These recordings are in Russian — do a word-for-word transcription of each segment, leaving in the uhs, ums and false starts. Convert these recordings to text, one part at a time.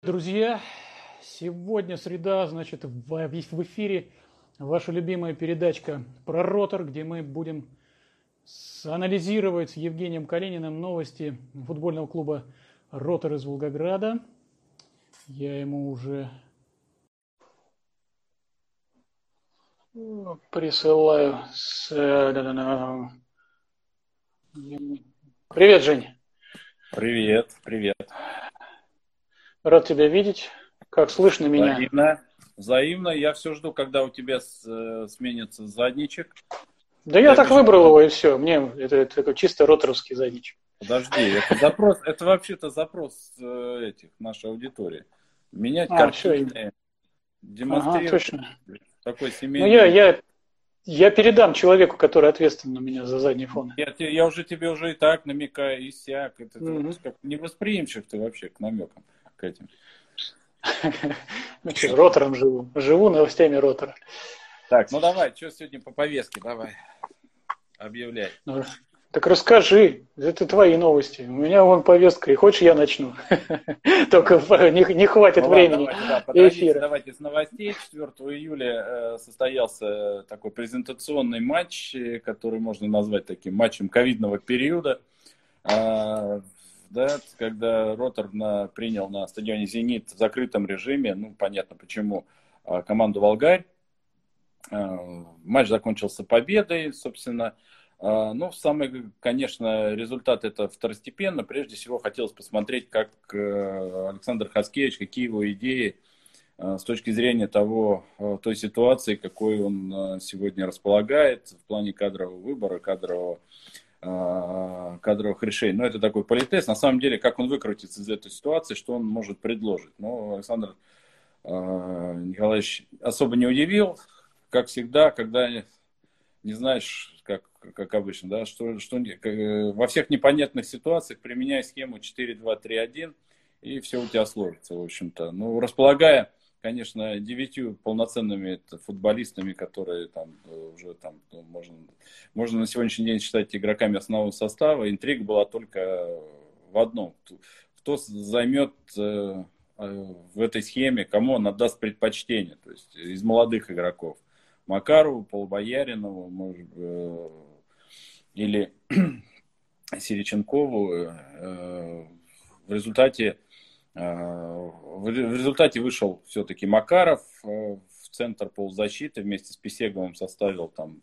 Друзья, сегодня среда, значит, в эфире ваша любимая передачка про Ротор, где мы будем анализировать с Евгением Калининым новости футбольного клуба Ротор из Волгограда. Я ему уже присылаю с... Привет, Жень. Привет, привет. Рад тебя видеть. Как слышно меня? Взаимно. Взаимно. Я все жду, когда у тебя с, э, сменится задничек. Да я, я так выбрал его, и все. Мне это, это такой чисто роторовский задничек. Подожди, это запрос, это вообще-то запрос э, этих, нашей аудитории. Менять а, картины, демонстрировать. Ага, такой семейный. Ну, я, я, я передам человеку, который ответственен у меня за задний фон. Я, я уже тебе уже и так намекаю, и сяк. Это, угу. Ты, как, невосприимчив ты вообще к намекам. К этим. Ну что, Ротором живу. Живу новостями Ротора. Так, ну давай, что сегодня по повестке? Давай, объявляй. Ну, так расскажи, это твои новости. У меня вон повестка, и хочешь, я начну? Только не, не хватит ну, времени ладно, давайте, да, давайте с новостей. четвёртого июля э, состоялся такой презентационный матч, который можно назвать таким матчем ковидного периода. Э, Да, когда Ротор на, принял на стадионе «Зенит» в закрытом режиме, ну, понятно почему, команду «Волгарь». Матч закончился победой, собственно. Ну, самый, конечно, результат это второстепенно. Прежде всего, хотелось посмотреть, как Александр Хаскевич, какие его идеи с точки зрения того, той ситуации, какой он сегодня располагает в плане кадрового выбора, кадрового кадровых решений. Но это такой политест. На самом деле, как он выкрутится из этой ситуации, что он может предложить. Но Александр э, Николаевич особо не удивил, как всегда, когда не, не знаешь, как, как обычно, да, что, что как, во всех непонятных ситуациях применяй схему четыре два три один, и все у тебя сложится, в общем-то. Ну, располагая, конечно, девятью полноценными футболистами, которые там уже там можно, можно на сегодняшний день считать игроками основного состава, интрига была только в одном. Кто займет в этой схеме, кому он отдаст предпочтение, то есть из молодых игроков. Макарову, Полубояринову, может, или Сеченкову. В результате В результате вышел все-таки Макаров в центр полузащиты, вместе с Песеговым составил там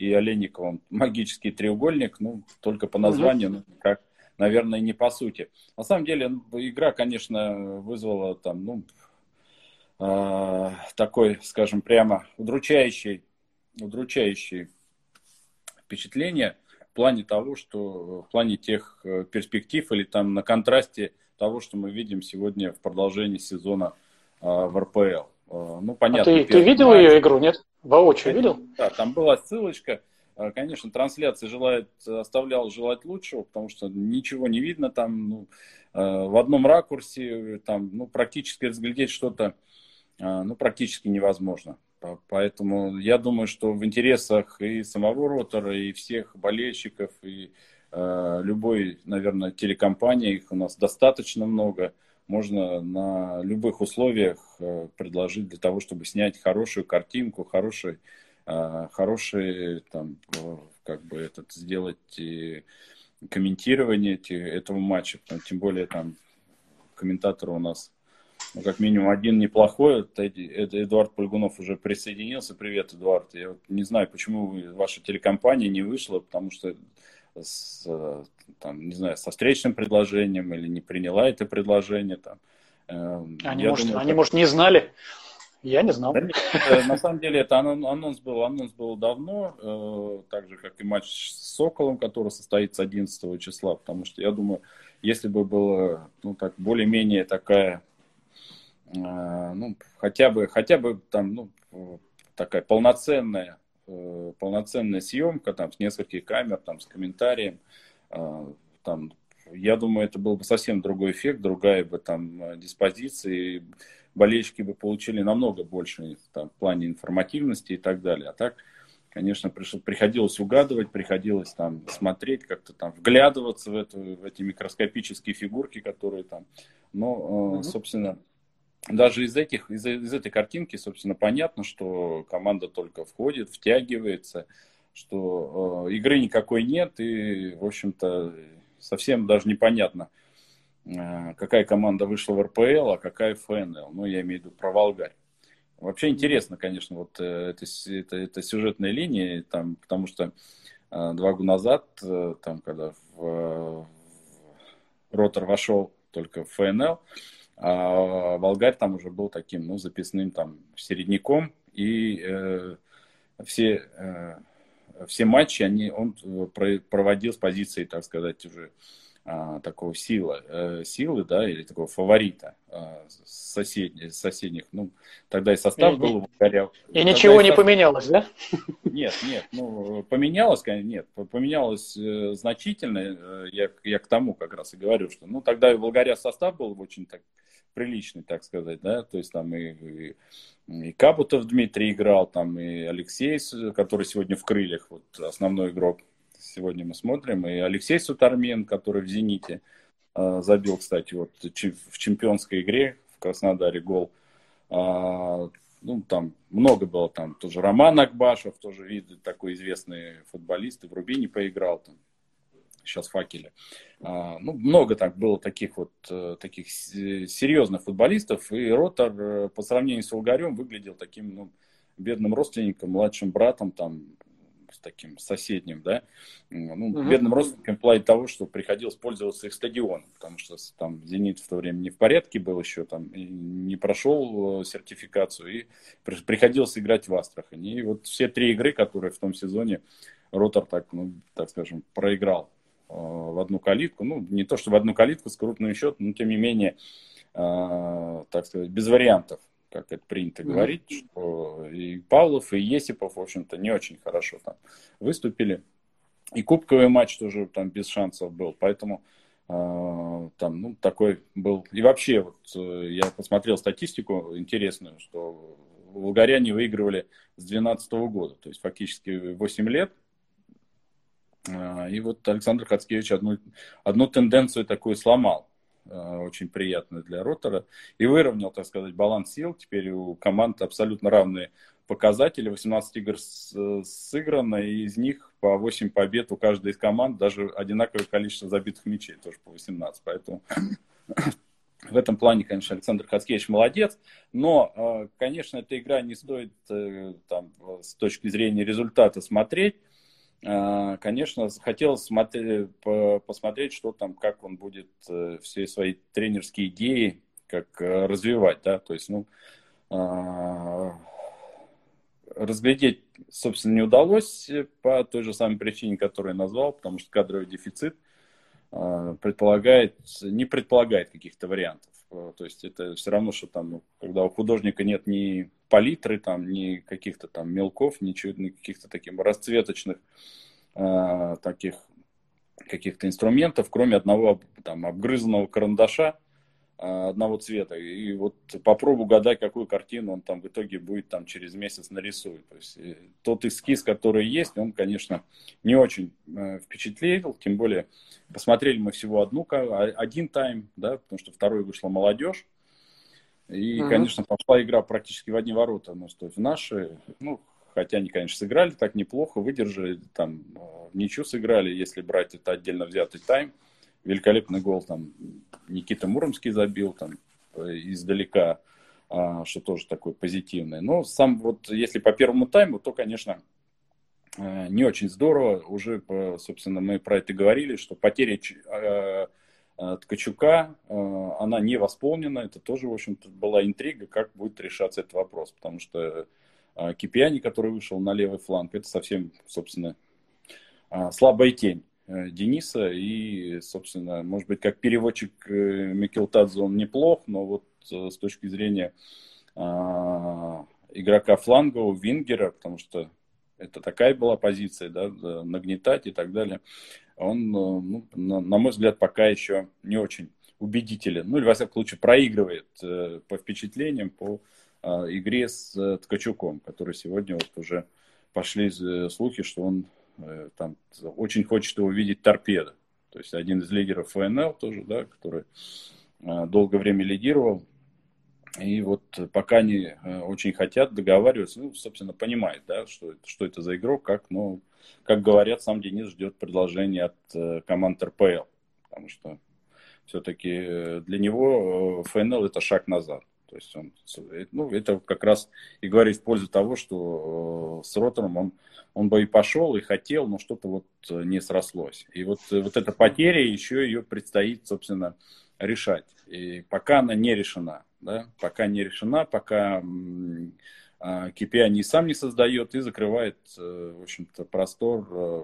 и Олейниковым магический треугольник, ну, только по названию, ну, как, наверное, не по сути. На самом деле, игра, конечно, вызвала там, ну, э, такой, скажем, прямо удручающий, удручающий впечатление в плане того, что в плане тех перспектив или там на контрасте того, что мы видим сегодня в продолжении сезона э, в эр пэ эл. Э, ну, понятно, а ты, ты видел матч. Ее игру, нет? Воочию видел? Да, там была ссылочка. Конечно, трансляция желает, оставляла желать лучшего, потому что ничего не видно там. Ну, э, в одном ракурсе там, ну, практически разглядеть что-то э, ну, практически невозможно. Поэтому я думаю, что в интересах и самого Ротора, и всех болельщиков, и любой, наверное, телекомпании, их у нас достаточно много, можно на любых условиях предложить для того, чтобы снять хорошую картинку, хороший, хороший там, как бы этот, сделать комментирование этого матча, тем более там комментатор у нас, ну, как минимум один неплохой, Эдуард Польгунов уже присоединился, привет, Эдуард, я вот не знаю, почему ваша телекомпания не вышла, потому что С, там, не знаю, со встречным предложением или не приняла это предложение. Там. Они, может, думаю, они как... может, не знали? Я не знал. Да, нет, на самом деле, это анонс был, анонс был давно, э, так же, как и матч с «Соколом», который состоится одиннадцатого числа, потому что, я думаю, если бы было, ну, так, более-менее такая, э, ну, хотя бы, хотя бы там, ну, такая полноценная полноценная съемка там, с нескольких камер, там, с комментарием. Там, я думаю, это был бы совсем другой эффект, другая бы там диспозиция, и болельщики бы получили намного больше там, в плане информативности и так далее. А так, конечно, пришел, приходилось угадывать, приходилось там смотреть, как-то там вглядываться в, эту, в эти микроскопические фигурки, которые там. Но, mm-hmm. собственно, даже из, этих, из, из этой картинки, собственно, понятно, что команда только входит, втягивается, что э, игры никакой нет, и, в общем-то, совсем даже непонятно, э, какая команда вышла в эр пэ эл, а какая эф эн эл. Ну, я имею в виду про Волгарь. Вообще интересно, конечно, вот э, это, это, это сюжетная линия, там, потому что э, два года назад, э, там, когда в, э, Ротор вошел только в эф эн эл, а Волгарь там уже был таким, ну, записным там середняком, и э, все, э, все матчи они, он проводил с позиции, так сказать, уже э, такого сила, э, силы, да, или такого фаворита э, соседних, соседних, ну, тогда и состав и, был у Волгаря. И ничего и не состав... поменялось, да? Нет, нет, ну, поменялось, конечно, нет, поменялось э, значительно, э, я, я к тому как раз и говорю, что, ну, тогда и у Волгаря состав был очень так приличный, так сказать, да, то есть там и, и, и Капутов Дмитрий играл, там и Алексей, который сегодня в крыльях, вот основной игрок, сегодня мы смотрим, и Алексей Сутармен, который в «Зените» э, забил, кстати, вот в чемпионской игре в Краснодаре гол, э, ну, там много было, там тоже Роман Акбашев, тоже видит, такой известный футболист, и в «Рубине» поиграл, там сейчас «Факеле». А, ну, много так было таких вот таких серьезных футболистов, и Ротор по сравнению с Волгарем выглядел таким, ну, бедным родственником, младшим братом, там, с таким соседним, да, ну, угу. бедным родственником, в плане того, что приходилось пользоваться их стадионом, потому что там «Зенит» в то время не в порядке был еще, там, не прошел сертификацию, и приходилось играть в Астрахани. И вот все три игры, которые в том сезоне Ротор, так, ну, так скажем, проиграл в одну калитку, ну, не то, что в одну калитку с крупным счетом, но, тем не менее, э, так сказать, без вариантов, как это принято говорить, mm-hmm. что и Павлов, и Есипов, в общем-то, не очень хорошо там выступили. И кубковый матч тоже там без шансов был, поэтому э, там, ну, такой был. И вообще, вот я посмотрел статистику интересную, что волгаряне выигрывали с две тысячи двенадцатого года, то есть фактически восемь лет. И вот Александр Хаскевич одну, одну тенденцию такую сломал, очень приятную для Ротора, и выровнял, так сказать, баланс сил. Теперь у команд абсолютно равные показатели. восемнадцать игр сыграно, и из них по восемь побед у каждой из команд, даже одинаковое количество забитых мячей, тоже по восемнадцать. Поэтому в этом плане, конечно, Александр Хаскевич молодец, но, конечно, эта игра не стоит там, с точки зрения результата смотреть. Конечно, хотел смотри, посмотреть, что там, как он будет все свои тренерские идеи как развивать, да, то есть, ну, разглядеть, собственно, не удалось по той же самой причине, которую я назвал, потому что кадровый дефицит предполагает, не предполагает каких-то вариантов, то есть это все равно, что там, когда у художника нет ни палитры, там, ни каких-то там мелков, ни каких-то таких расцветочных э, таких каких-то инструментов, кроме одного там обгрызанного карандаша э, одного цвета. И вот попробуй угадай, какую картину он там в итоге будет там через месяц нарисует. То есть тот эскиз, который есть, он, конечно, не очень э, впечатлил, тем более посмотрели мы всего одну, один тайм, да, потому что второй вышла молодежь. И, mm-hmm. конечно, пошла игра практически в одни ворота, ну, то есть в наши, ну, хотя они, конечно, сыграли так неплохо, выдержали, там, ничью сыграли, если брать это отдельно взятый тайм, великолепный гол, там, Никита Муромский забил, там, издалека, что тоже такое позитивное, но сам вот, если по первому тайму, то, конечно, не очень здорово, уже, собственно, мы про это говорили, что потери Ткачука, она не восполнена, это тоже, в общем-то, была интрига, как будет решаться этот вопрос, потому что Кипиани, который вышел на левый фланг, это совсем, собственно, слабая тень Дениса, и, собственно, может быть, как переводчик Микелтадзе он неплох, но вот с точки зрения игрока флангового, вингера, потому что это такая была позиция, да, нагнетать и так далее. Он, ну, на мой взгляд, пока еще не очень убедителен. Ну, или, во всяком случае, проигрывает э, по впечатлениям, по э, игре с э, Ткачуком, который сегодня вот уже пошли слухи, что он э, там очень хочет его видеть Торпедо. То есть один из лидеров эф эн эл тоже, да, который э, долгое время лидировал. И вот пока они очень хотят договариваться, ну, собственно, понимают, да, что, что это за игрок, как, но, как говорят, сам Денис ждет предложения от команд эр пэ эл, потому что все-таки для него эф эн эл это шаг назад. То есть он, ну, это как раз и говорит в пользу того, что с Ротором он, он бы и пошел, и хотел, но что-то вот не срослось. И вот, вот эта потеря, еще ее предстоит, собственно, решать. И пока она не решена, да? Пока не решена, пока э, Кипиани сам не создает и закрывает, э, в общем-то, простор э,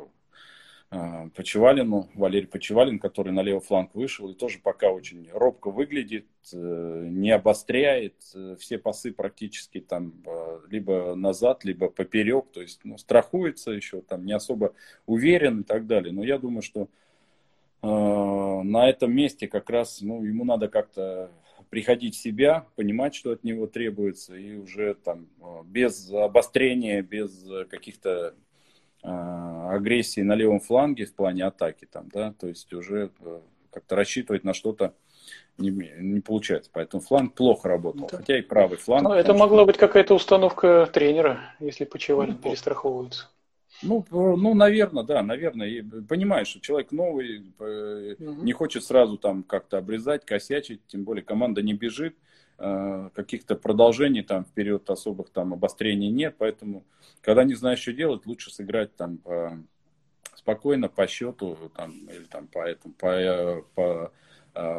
Почевалину, Валерий Почевалин, который на левый фланг вышел и тоже пока очень робко выглядит, э, не обостряет, э, все пасы практически там э, либо назад, либо поперек, то есть, ну, страхуется еще, там не особо уверен и так далее. Но я думаю, что на этом месте как раз, ну, ему надо как-то приходить в себя, понимать, что от него требуется, и уже там без обострения, без каких-то а, агрессий на левом фланге в плане атаки, там, да, то есть уже как-то рассчитывать на что-то не, не получается. Поэтому фланг плохо работал, да. Хотя и правый фланг. Но это могла что... быть какая-то установка тренера, если Почевалин, ну, перестраховывается. Ну, ну, наверное, да, наверное. И понимаешь, что человек новый, угу. не хочет сразу там как-то обрезать, косячить, тем более команда не бежит, каких-то продолжений там вперед особых там обострений нет, поэтому, когда не знаешь, что делать, лучше сыграть там спокойно по счету там, или там по этому, по, по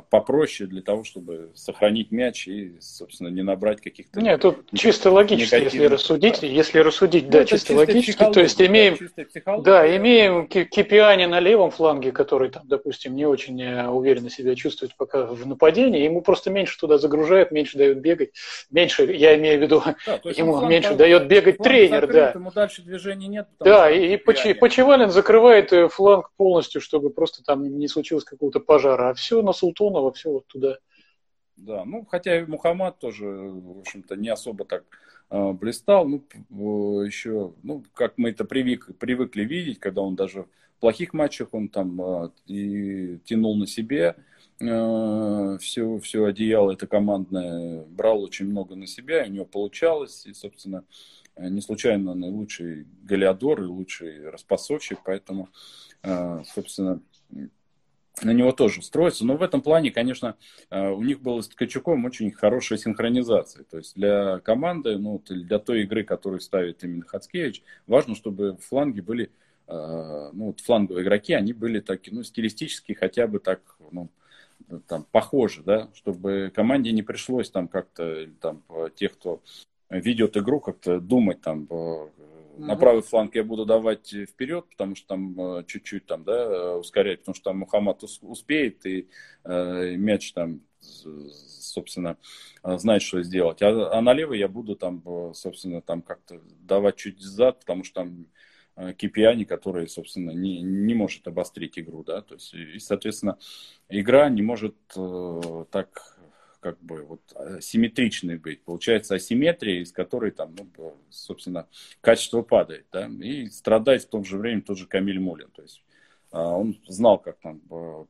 попроще для того, чтобы сохранить мяч и, собственно, не набрать каких-то... Нет, тут чисто логически, если рассудить, да. Если рассудить, ну, да, чисто логически, то есть имеем, да, да, имеем Кипиани на левом фланге, который, там, допустим, не очень уверенно себя чувствует пока в нападении, ему просто меньше туда загружают, меньше дают бегать, меньше, я имею в виду, да, ему меньше там, дает бегать тренер, закрыт, да. Ему дальше движения нет. Да, и Почевалин закрывает фланг полностью, чтобы просто там не случилось какого-то пожара, а все на Султонова, все вот туда. Да, ну, хотя и Мухаммад тоже, в общем-то, не особо так э, блистал. Ну, еще, ну, как мы это привык, привыкли видеть, когда он даже в плохих матчах, он там э, и тянул на себе э, все, все одеяло это командное, брал очень много на себя, и у него получалось, и, собственно, не случайно он и лучший голеадор, и лучший распасовщик, поэтому, э, собственно, на него тоже строится, но в этом плане, конечно, у них было с Ткачуком очень хорошая синхронизация. То есть для команды, ну, для той игры, которую ставит именно Хаскевич, важно, чтобы фланги были, ну, вот фланговые игроки, они были такие, ну, стилистически хотя бы так, ну, там, похожи, да, чтобы команде не пришлось там как-то, там, тех, кто ведет игру, как-то думать там, на правый фланг я буду давать вперед, потому что там чуть-чуть там, да, ускорять, потому что там Мухаммад успеет, и, и мяч там, собственно, знает, что сделать. А, а налево я буду там, собственно, там как-то давать чуть зад, потому что там Кипиани, который, собственно, не, не может обострить игру, да, то есть, и, соответственно, игра не может э, так... как бы вот симметричный быть. Получается асимметрия, из которой там, ну, собственно, качество падает. Да? И страдает в том же время тот же Камиль Мулен. То есть он знал, как там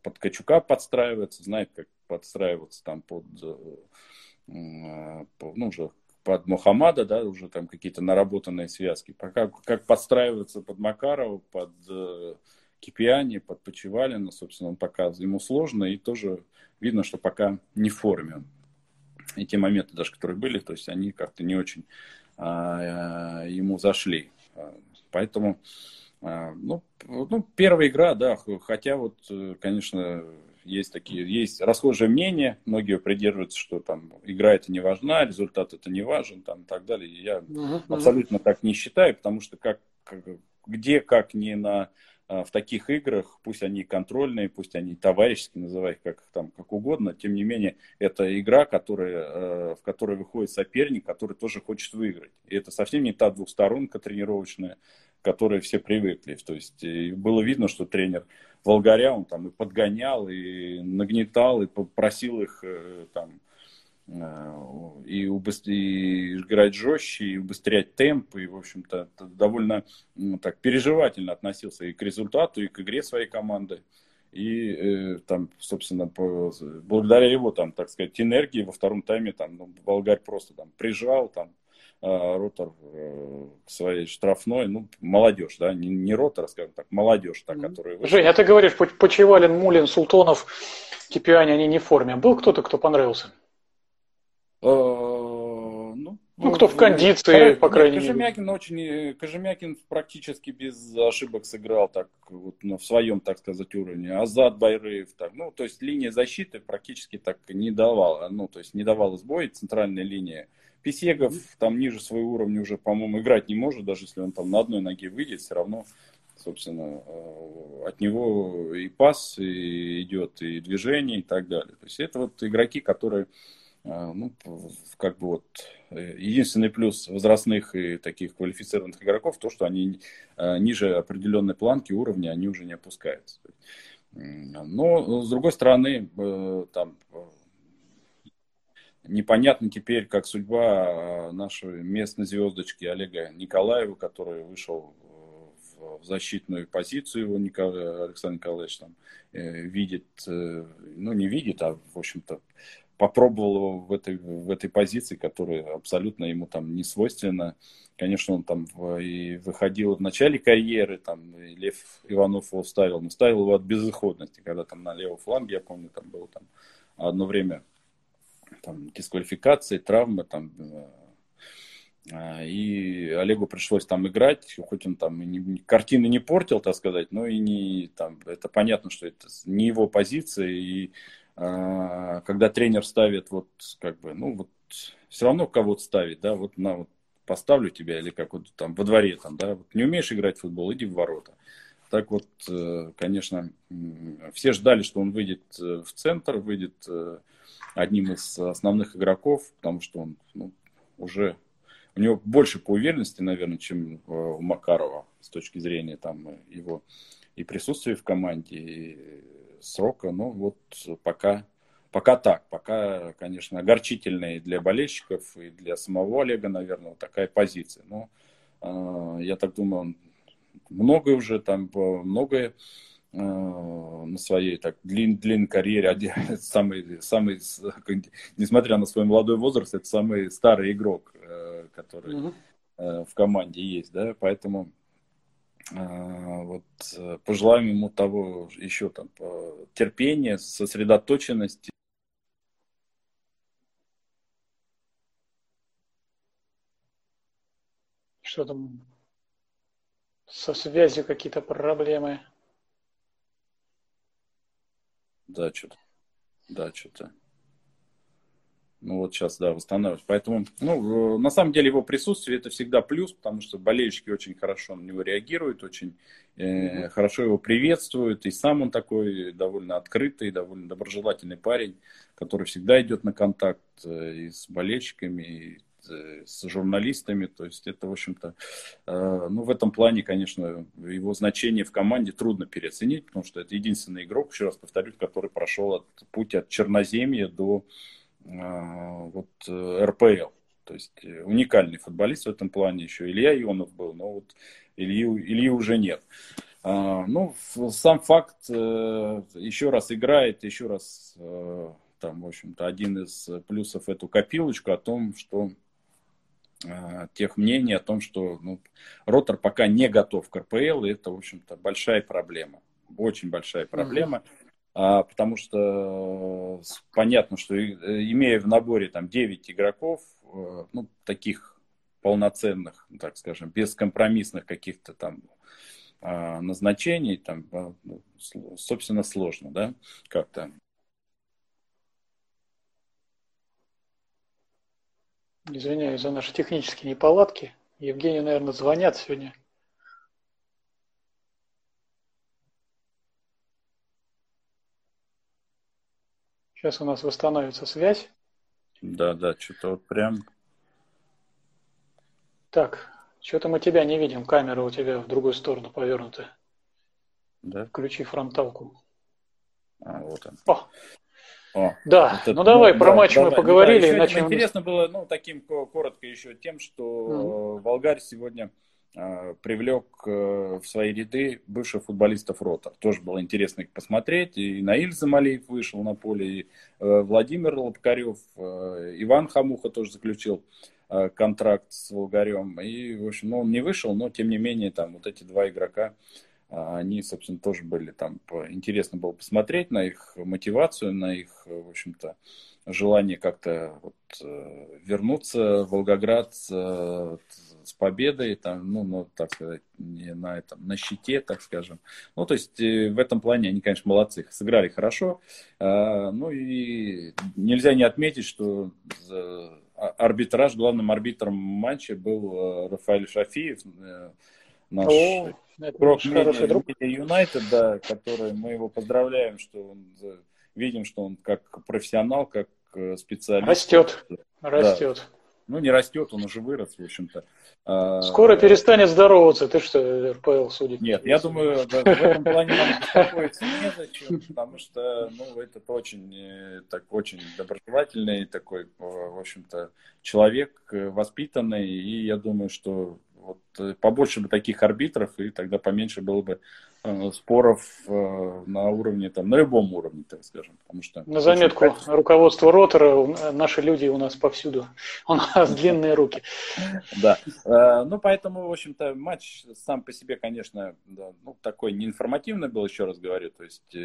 под Качука подстраиваться, знает, как подстраиваться там под, ну, уже под Мухаммада, да, уже там какие-то наработанные связки. Пока, как подстраиваться под Макарова, под Кипиани, под Почевалина, собственно, он пока ему сложно, и тоже видно, что пока не в форме. И те моменты даже, которые были, то есть они как-то не очень а, а, ему зашли. Поэтому, а, ну, ну, первая игра, да, хотя вот, конечно, есть такие, есть расхожее мнение, многие придерживаются, что там игра это не важна, результат это не важен, там, и так далее. Я uh-huh. абсолютно так не считаю, потому что как, где, как не на... в таких играх, пусть они контрольные, пусть они товарищеские, называй их как, там, как угодно, тем не менее, это игра, которая, в которой выходит соперник, который тоже хочет выиграть. И это совсем не та двухсторонка тренировочная, к которой все привыкли. То есть было видно, что тренер Волгаря, он там и подгонял, и нагнетал, и попросил их там, и, убыстр... и играть жестче, и убыстрять темп, и, в общем-то, довольно, ну, так, переживательно относился и к результату, и к игре своей команды. И э, там, собственно, по, благодаря его, там, так сказать, энергии во втором тайме там, ну, Волгарь просто там прижал, там, э, Ротор э, своей штрафной, ну, молодежь, да, не, не Ротор, скажем так, молодежь, та, которая... Вышла. Жень, а ты говоришь, Почевалин, Мулен, Султонов, Кипиани, они не в форме. Был кто-то, кто понравился? Ну, ну, кто в кондиции, по крайней мере. Кожемякин очень, Кожемякин практически без ошибок сыграл так, вот, ну, в своем, так сказать, уровне. Азат Байрыев, так, ну, то есть линия защиты практически так не давала, ну, то есть не давала сбоя центральной линии. Песегов там ниже своего уровня уже, по-моему, играть не может, даже если он там на одной ноге выйдет, все равно, собственно, от него и пас и идет, и движение, и так далее. То есть это вот игроки, которые... Ну, как бы вот единственный плюс возрастных и таких квалифицированных игроков то, что они ниже определенной планки уровня они уже не опускаются. Но с другой стороны, там непонятно теперь, как судьба нашей местной звездочки Олега Николаева, который вышел в защитную позицию, его Николай, Александр Николаевич там видит, ну не видит, а в общем-то попробовал его в этой, в этой позиции, которая абсолютно ему там не свойственна. Конечно, он там и выходил в начале карьеры, там Лев Иванов его ставил, но ставил его от безысходности, когда там на левом фланге, я помню, там было там одно время там, дисквалификации, травмы, там, и Олегу пришлось там играть, хоть он там и не, картины не портил, так сказать, но и не там, это понятно, что это не его позиция, и когда тренер ставит, вот как бы, ну вот все равно кого-то ставить, да, вот на вот поставлю тебя, или как вот там во дворе там, да, вот не умеешь играть в футбол, иди в ворота. Так вот, конечно, все ждали, что он выйдет в центр, выйдет одним из основных игроков, потому что он, ну, уже у него больше по уверенности, наверное, чем у Макарова с точки зрения там его и присутствия в команде, и срока, но вот пока, пока так, пока, конечно, огорчительная и для болельщиков, и для самого Олега, наверное, вот такая позиция. Но э, я так думаю, он многое уже там, многое э, на своей так длин, длин карьере, самый, самый, несмотря на свой молодой возраст, это самый старый игрок, э, который mm-hmm. э, в команде есть, да, поэтому... Вот, пожелаем ему того еще там терпения, сосредоточенности. Что там со связью какие-то проблемы? Да, что-то. Да, что-то. Ну вот сейчас, да, восстанавливаюсь. Поэтому, ну, на самом деле его присутствие это всегда плюс, потому что болельщики очень хорошо на него реагируют, очень э, хорошо его приветствуют. И сам он такой довольно открытый, довольно доброжелательный парень, который всегда идет на контакт и с болельщиками, и с журналистами. То есть это, в общем-то, э, ну, в этом плане, конечно, его значение в команде трудно переоценить, потому что это единственный игрок, еще раз повторюсь, который прошел от, путь от Черноземья до... вот эр пэ эл, то есть уникальный футболист в этом плане, еще Илья Ионов был, но вот Илью, Ильи уже нет. Ну, сам факт, еще раз играет, еще раз, там, в общем-то, один из плюсов эту копилочку о том, что тех мнений о том, что, ну, Ротор пока не готов к эр пэ эл, и это, в общем-то, большая проблема, очень большая проблема. Потому что понятно, что имея в наборе там, девять игроков, ну, таких полноценных, так скажем, бескомпромиссных каких-то там назначений, там, собственно, сложно, да, как-то. Извиняюсь за наши технические неполадки. Евгению, наверное, звонят сегодня. Сейчас у нас восстановится связь. Да, да, что-то вот прям. Так, что-то мы тебя не видим. Камера у тебя в другую сторону повернута. Да? Включи фронталку. А, вот он. О. О, да, вот ну это... давай, ну, про да, матч давай, мы поговорили. Да, иначе... Интересно было, ну, таким коротко еще тем, что mm-hmm. Волгарь сегодня привлек в свои ряды бывших футболистов «Ротор». Тоже было интересно их посмотреть. И Наиль Замалиев вышел на поле, и Владимир Лобкарев, Иван Хамуха тоже заключил контракт с «Волгарем». И, в общем, ну, он не вышел, но, тем не менее, там вот эти два игрока, они, собственно, тоже были там. Интересно было посмотреть на их мотивацию, на их, в общем-то, желание как-то вот вернуться в Волгоград с, с победой, там, ну, ну, так сказать, не на, этом, на щите, так скажем. Ну, то есть в этом плане они, конечно, молодцы, их сыграли хорошо. Ну и нельзя не отметить, что арбитраж, главным арбитром матча был Рафаэль Шафиев, наш О, игрок Юнайтед, да, который, мы его поздравляем, что он... Видим, что он как профессионал, как специалист. Растет, да. растет. Ну, не растет, он уже вырос, в общем-то. Скоро перестанет здороваться, ты что, РПЛ судит? Нет, я думаю, да, в этом плане нам беспокоиться незачем, потому что, ну, этот очень, так, очень доброжелательный такой, в общем-то, человек, воспитанный, и я думаю, что вот побольше бы таких арбитров, и тогда поменьше было бы споров на уровне, там, на любом уровне, так скажем. Потому что на заметку качество... руководство Ротора, наши люди у нас повсюду, у нас длинные руки. Да, ну поэтому, в общем-то, матч сам по себе, конечно, ну такой неинформативный был, еще раз говорю, то есть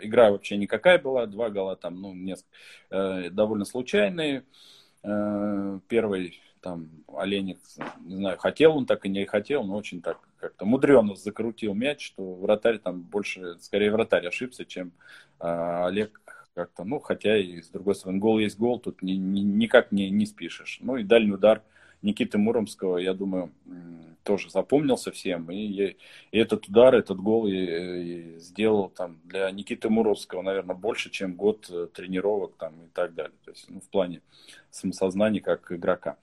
игра вообще никакая была, два гола там, ну, несколько, довольно случайные. Первый там Олейник, не знаю, хотел он так и не хотел, но очень так как-то мудрено закрутил мяч, что вратарь там больше, скорее вратарь ошибся, чем а, Олег как-то, ну, хотя и с другой стороны, гол есть гол, тут ни, ни, никак не, не спишешь. Ну и дальний удар Никиты Муромского, я думаю, тоже запомнился всем, и, и этот удар, этот гол и, и сделал там для Никиты Муромского, наверное, больше, чем год тренировок там и так далее, то есть, ну, в плане самосознания как игрока.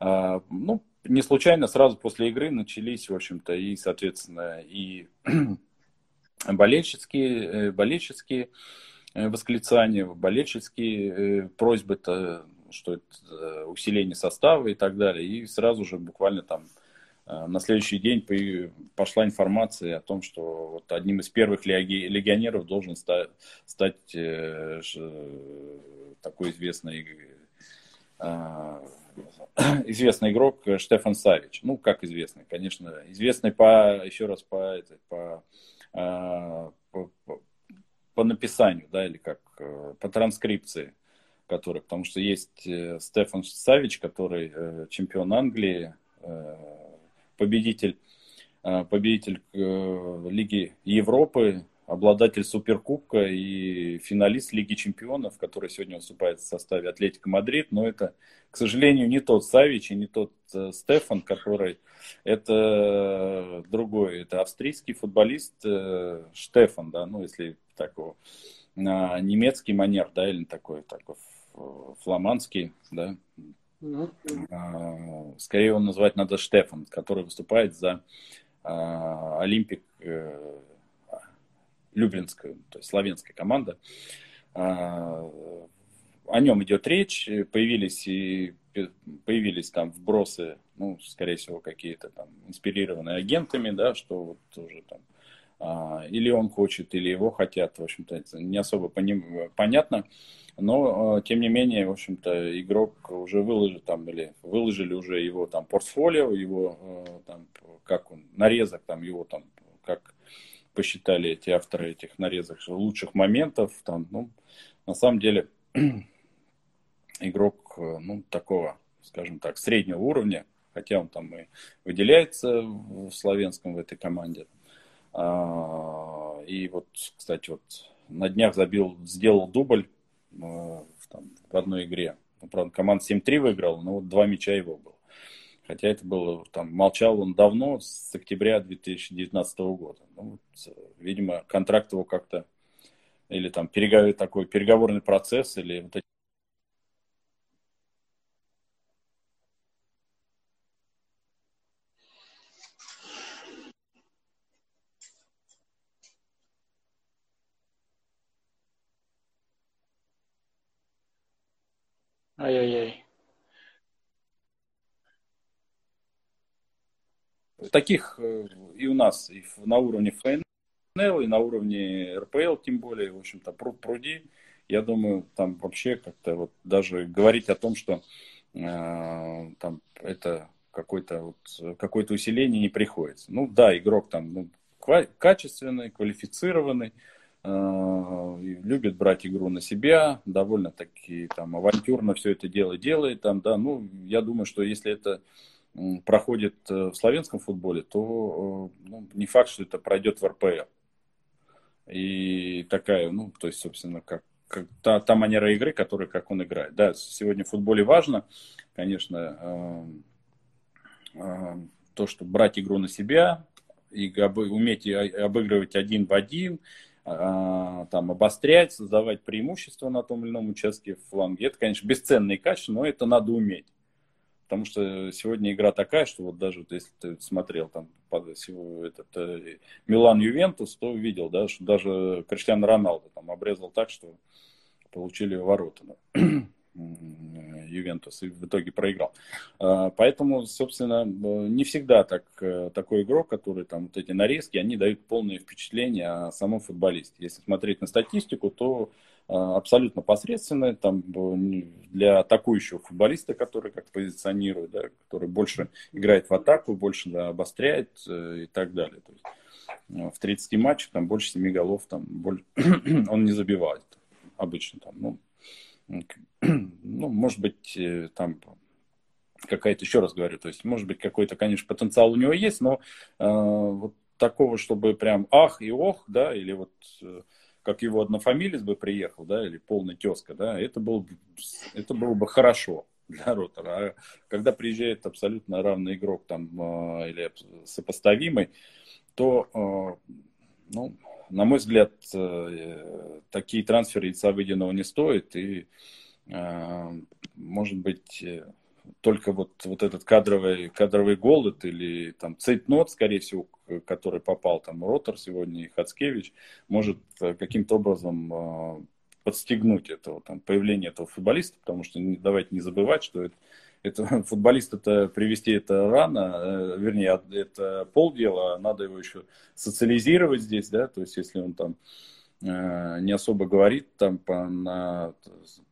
А, ну, не случайно сразу после игры начались, в общем-то, и, соответственно, и болельщицкие, болельщицкие восклицания, болельщицкие просьбы-то, что это усиление состава и так далее. И сразу же буквально там на следующий день пошла информация о том, что вот одним из первых легионеров должен стать, стать такой известный, известный игрок Штефан Савич. Ну, как известный, конечно, известный по, еще раз, по, по, по, по написанию, да, или как, по транскрипции. Который, потому что есть Штефан Савич, который чемпион Англии, победитель, победитель Лиги Европы, обладатель Суперкубка и финалист Лиги Чемпионов, который сегодня выступает в составе Атлетико Мадрид. Но это, к сожалению, не тот Савич и не тот Штефан, который... Это другой, это австрийский футболист Штефан, да, ну, если такого немецкий манер, да, или такой, такой фламандский, да, mm-hmm. скорее его назвать надо Штефан, который выступает за Олимпик Люблинскую, то есть словенская команда. О нем идет речь, появились и появились там вбросы, ну, скорее всего, какие-то там инспирированные агентами, да, что вот тоже там или он хочет, или его хотят, в общем-то, это не особо поним... понятно, но, тем не менее, в общем-то, игрок уже выложил там, или выложили уже его там портфолио, его там, как он, нарезок там, его там, как посчитали эти авторы этих нарезок, лучших моментов, там, ну, на самом деле, игрок, ну, такого, скажем так, среднего уровня, хотя он там и выделяется в словенском в этой команде. И вот, кстати, вот на днях забил, сделал дубль там, в одной игре. Правда, команда семь три выиграла, но вот два мяча его было. Хотя это было, там, молчал он давно, с октября две тысячи девятнадцатого года. Ну, вот, видимо, контракт его как-то, или там переговор, такой переговорный процесс, или вот эти... Ай-яй-яй. Таких и у нас и на уровне эф эн эл, и на уровне эр пэ эл, тем более, в общем-то, пруди. Я думаю, там вообще как-то вот даже говорить о том, что э, там это какое-то вот, какое-то усиление не приходится. Ну да, игрок там ну, ква- качественный, квалифицированный, э, любит брать игру на себя, довольно-таки там авантюрно все это дело делает. Там, да, ну, я думаю, что если это проходит в славянском футболе, то ну, не факт, что это пройдет в эр пэ эл. И такая, ну, то есть, собственно, как, как та, та манера игры, которая, как он играет. Да, сегодня в футболе важно, конечно, э, э, то, что брать игру на себя, и об, уметь обыгрывать один в один, э, там, обострять, создавать преимущества на том или ином участке фланге. Это, конечно, бесценные качества, но это надо уметь. Потому что сегодня игра такая, что вот даже вот если ты смотрел там этот э, Милан-Ювентус, то видел, да, что даже Криштиану Роналду там обрезал так, что получили ворота да, Ювентус и в итоге проиграл. А, поэтому, собственно, не всегда так, такой игрок, который там вот эти нарезки, они дают полное впечатление о самом футболисте. Если смотреть на статистику, то абсолютно посредственные там, для атакующего футболиста, который как позиционирует, да, который больше играет в атаку, больше да, обостряет и так далее. То есть в тридцати матчах там, больше семи голов там, боль... он не забивает обычно. Там, ну, ну, может быть, там какая-то, еще раз говорю, то есть, может быть, какой-то, конечно, потенциал у него есть, но э, вот такого, чтобы прям ах и ох, да, или вот... как его однофамилец бы приехал, да, или полная тезка, да, это было, это было бы хорошо для Ротора. А когда приезжает абсолютно равный игрок там, или сопоставимый, то, ну, на мой взгляд, такие трансферы яйца выеденного не стоит. И, может быть, только вот, вот этот кадровый, кадровый голод или там цейтнот, скорее всего, который попал там Ротор сегодня и Хаскевич, может каким-то образом э, подстегнуть этого, там, появление этого футболиста, потому что не, давайте не забывать, что это, это, футболиста-то привести это рано, э, вернее, это полдела, надо его еще социализировать здесь, да, то есть если он там не особо говорит там, по, на,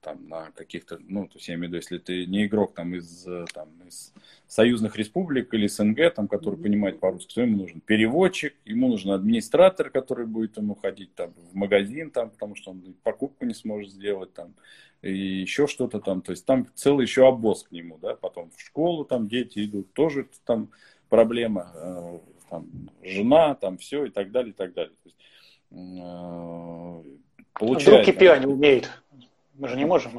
там, на каких-то, ну, то есть я имею в виду, если ты не игрок там, из, там, из союзных республик или СНГ, там, который mm-hmm. понимает по-русски, то ему нужен переводчик, ему нужен администратор, который будет ему ходить там, в магазин, там, потому что он покупку не сможет сделать, там, и еще что-то там, то есть там целый еще обоз к нему, да, потом в школу там дети идут, тоже там проблема, там, жена, там все и так далее, и так далее. Получается. Вдруг Кипиани умеет. Мы же не можем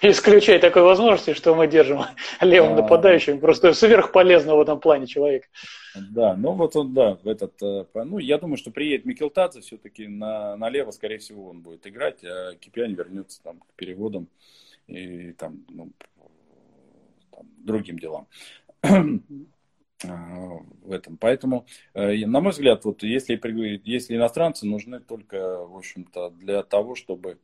исключать такой возможности, что мы держим левым нападающим просто сверхполезного в этом плане человека. Да, ну вот он, да, этот, ну я думаю, что приедет Микелтадзе, все-таки на, налево, скорее всего, он будет играть, а Кипиани вернется там к переводам и там, ну, там другим делам. В этом. Поэтому, на мой взгляд, вот если, если иностранцы нужны только, в общем-то, для того, чтобы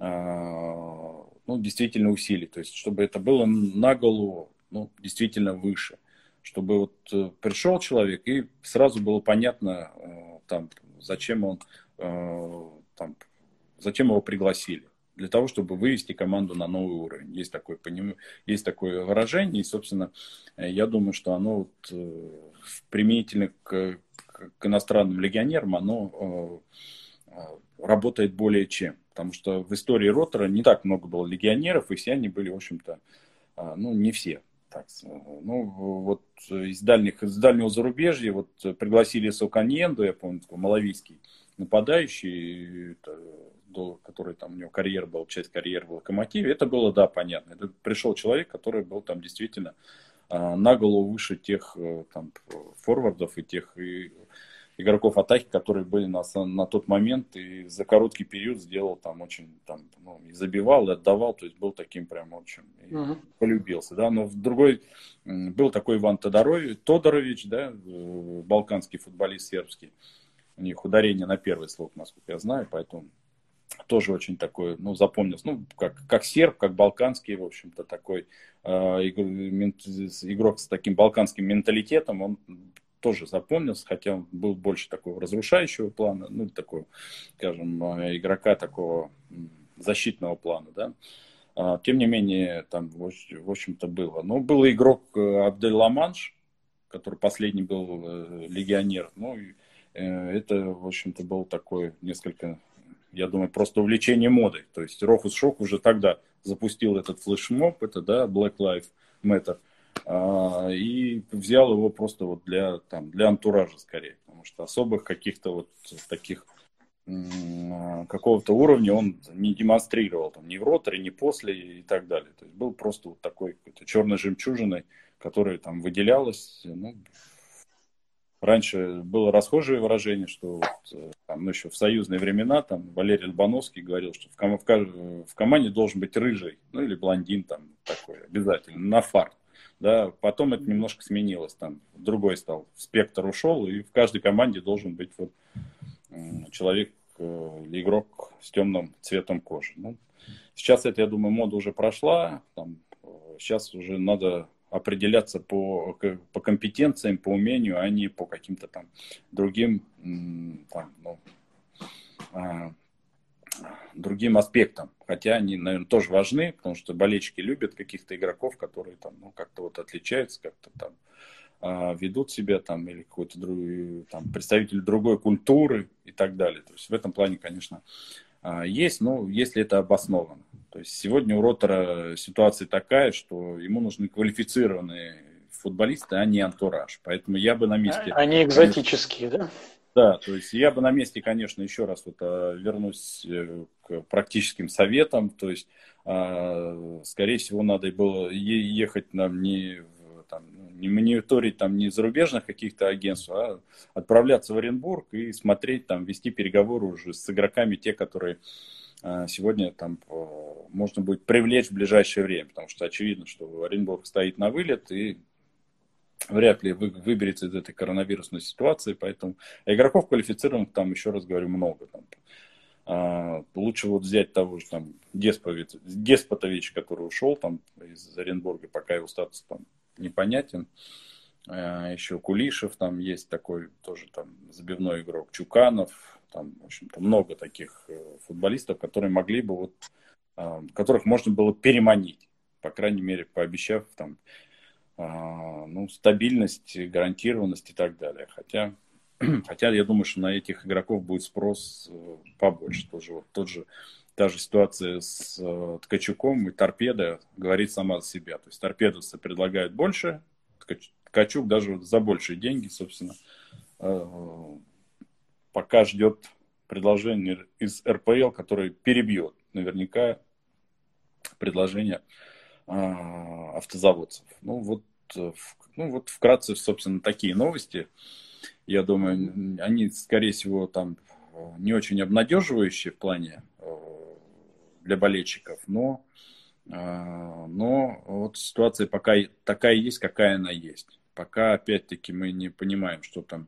ну, действительно усилить, то есть, чтобы это было на голову ну, действительно выше, чтобы вот пришел человек и сразу было понятно, там, зачем он, там, зачем его пригласили. Для того, чтобы вывести команду на новый уровень. Есть такое, есть такое выражение, и, собственно, я думаю, что оно вот, применительно к, к иностранным легионерам, оно работает более чем. Потому что в истории Ротора не так много было легионеров, и все они были, в общем-то, ну, не все. Так, ну, вот из, дальних, из дальнего зарубежья вот, пригласили Соканьенду, я помню, такой малавийский нападающий, который там у него карьера была, часть карьеры в Локомотиве, это было, да, понятно. Это пришел человек, который был там действительно э, на голову выше тех э, там, форвардов и тех и, игроков атаки, которые были на, на тот момент, и за короткий период сделал там очень, там, ну, и забивал, и отдавал, то есть был таким прям очень, uh-huh. полюбился, да. Но в другой, был такой Иван Тодорович, Тодорович, да, балканский футболист сербский, у них ударение на первый слог, насколько я знаю, поэтому тоже очень такой, ну, запомнился, ну, как, как серб, как балканский, в общем-то, такой э, игрок с таким балканским менталитетом, он тоже запомнился, хотя он был больше такого разрушающего плана, ну, такого, скажем, игрока такого защитного плана, да. Тем не менее, там, в общем-то, было. Но был игрок Абдель-Ламанш, который последний был легионер. Ну, это, в общем-то, было такое несколько, я думаю, просто увлечение модой. То есть Рохус Шох уже тогда запустил этот флешмоб, это, да, Black Lives Matter, и взял его просто вот для, там, для антуража скорее. Потому что особых каких-то вот таких... какого-то уровня он не демонстрировал, там, ни в роторе, ни после и так далее. То есть был просто вот такой какой-то черной жемчужиной, которая там выделялась. Ну, раньше было расхожее выражение, что вот, там, ну, еще в союзные времена там, Валерий Лобановский говорил, что в, ком- в, ком- в команде должен быть рыжий, ну или блондин там такой обязательно, на фарт. Да, потом это немножко сменилось, там другой стал, спектр ушел, и в каждой команде должен быть вот человек или игрок с темным цветом кожи. Ну, сейчас это, я думаю, мода уже прошла. Там, сейчас уже надо определяться по, по компетенциям, по умению, а не по каким-то там другим, там, ну, другим аспектам. Хотя они, наверное, тоже важны, потому что болельщики любят каких-то игроков, которые там, ну, как-то вот отличаются, как-то там ведут себя там, или какой-то другой, там, представитель другой культуры и так далее. То есть в этом плане, конечно, есть, но если это обосновано. То есть сегодня у Ротора ситуация такая, что ему нужны квалифицированные футболисты, а не антураж. Поэтому я бы на месте... Они экзотические, да? Да, то есть я бы на месте, конечно, еще раз вот вернусь к практическим советам. То есть, скорее всего, надо было ехать нам не... Там, не мониторить там, не зарубежных каких-то агентств, а отправляться в Оренбург и смотреть, там, вести переговоры уже с игроками, те, которые а, сегодня там, по, можно будет привлечь в ближайшее время. Потому что очевидно, что Оренбург стоит на вылет и вряд ли вы, выберется из этой коронавирусной ситуации. Поэтому игроков квалифицированных, там, еще раз говорю, много. Там, а, лучше вот взять того же там, Деспотовича, Деспотовича, который ушел там, из Оренбурга, пока его статус там непонятен. Еще Кулишев там есть такой тоже там забивной игрок, Чуканов, там, в общем-то, много таких футболистов, которые могли бы вот, которых можно было переманить, по крайней мере, пообещав там, ну, стабильность, гарантированность и так далее. Хотя, хотя я думаю, что на этих игроков будет спрос побольше. Тоже вот тот же Та же ситуация с э, Ткачуком и Торпедо говорит сама за себя. То есть торпедовцы предлагают больше, Ткач, Ткачук даже за большие деньги, собственно, э, пока ждет предложение из эр пэ эл, которое перебьет наверняка предложение э, автозаводцев. Ну вот, ну вот вкратце, собственно, такие новости. Я думаю, они, скорее всего, там не очень обнадеживающие в плане для болельщиков, но, но вот ситуация пока такая есть, какая она есть. Пока, опять-таки, мы не понимаем, что там,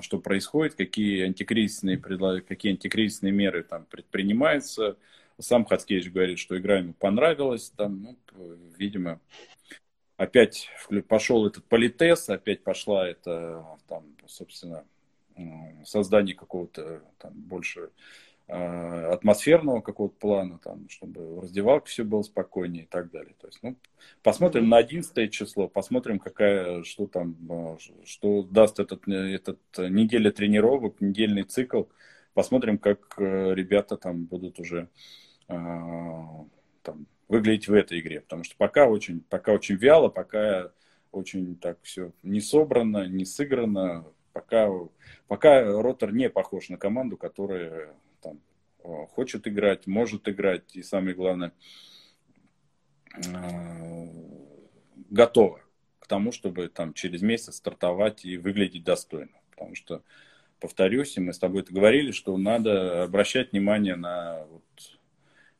что происходит, какие антикризисные, какие антикризисные меры там предпринимаются. Сам Хаскевич говорит, что игра ему понравилась, там, ну, видимо, опять пошел этот политез, опять пошла это, там, собственно, создание какого-то там больше атмосферного какого-то плана, там, чтобы раздевалка все было спокойнее и так далее. То есть, ну, посмотрим на одиннадцатое число, посмотрим, какая, что там, что даст этот, этот неделя тренировок, недельный цикл. Посмотрим, как ребята там будут уже там, выглядеть в этой игре. Потому что пока очень, пока очень вяло, пока очень так все не собрано, не сыграно. Пока, пока Ротор не похож на команду, которая там, хочет играть, может играть и, самое главное, э, готова к тому, чтобы там, через месяц стартовать и выглядеть достойно. Потому что, повторюсь, и мы с тобой это говорили, что надо обращать внимание на, вот,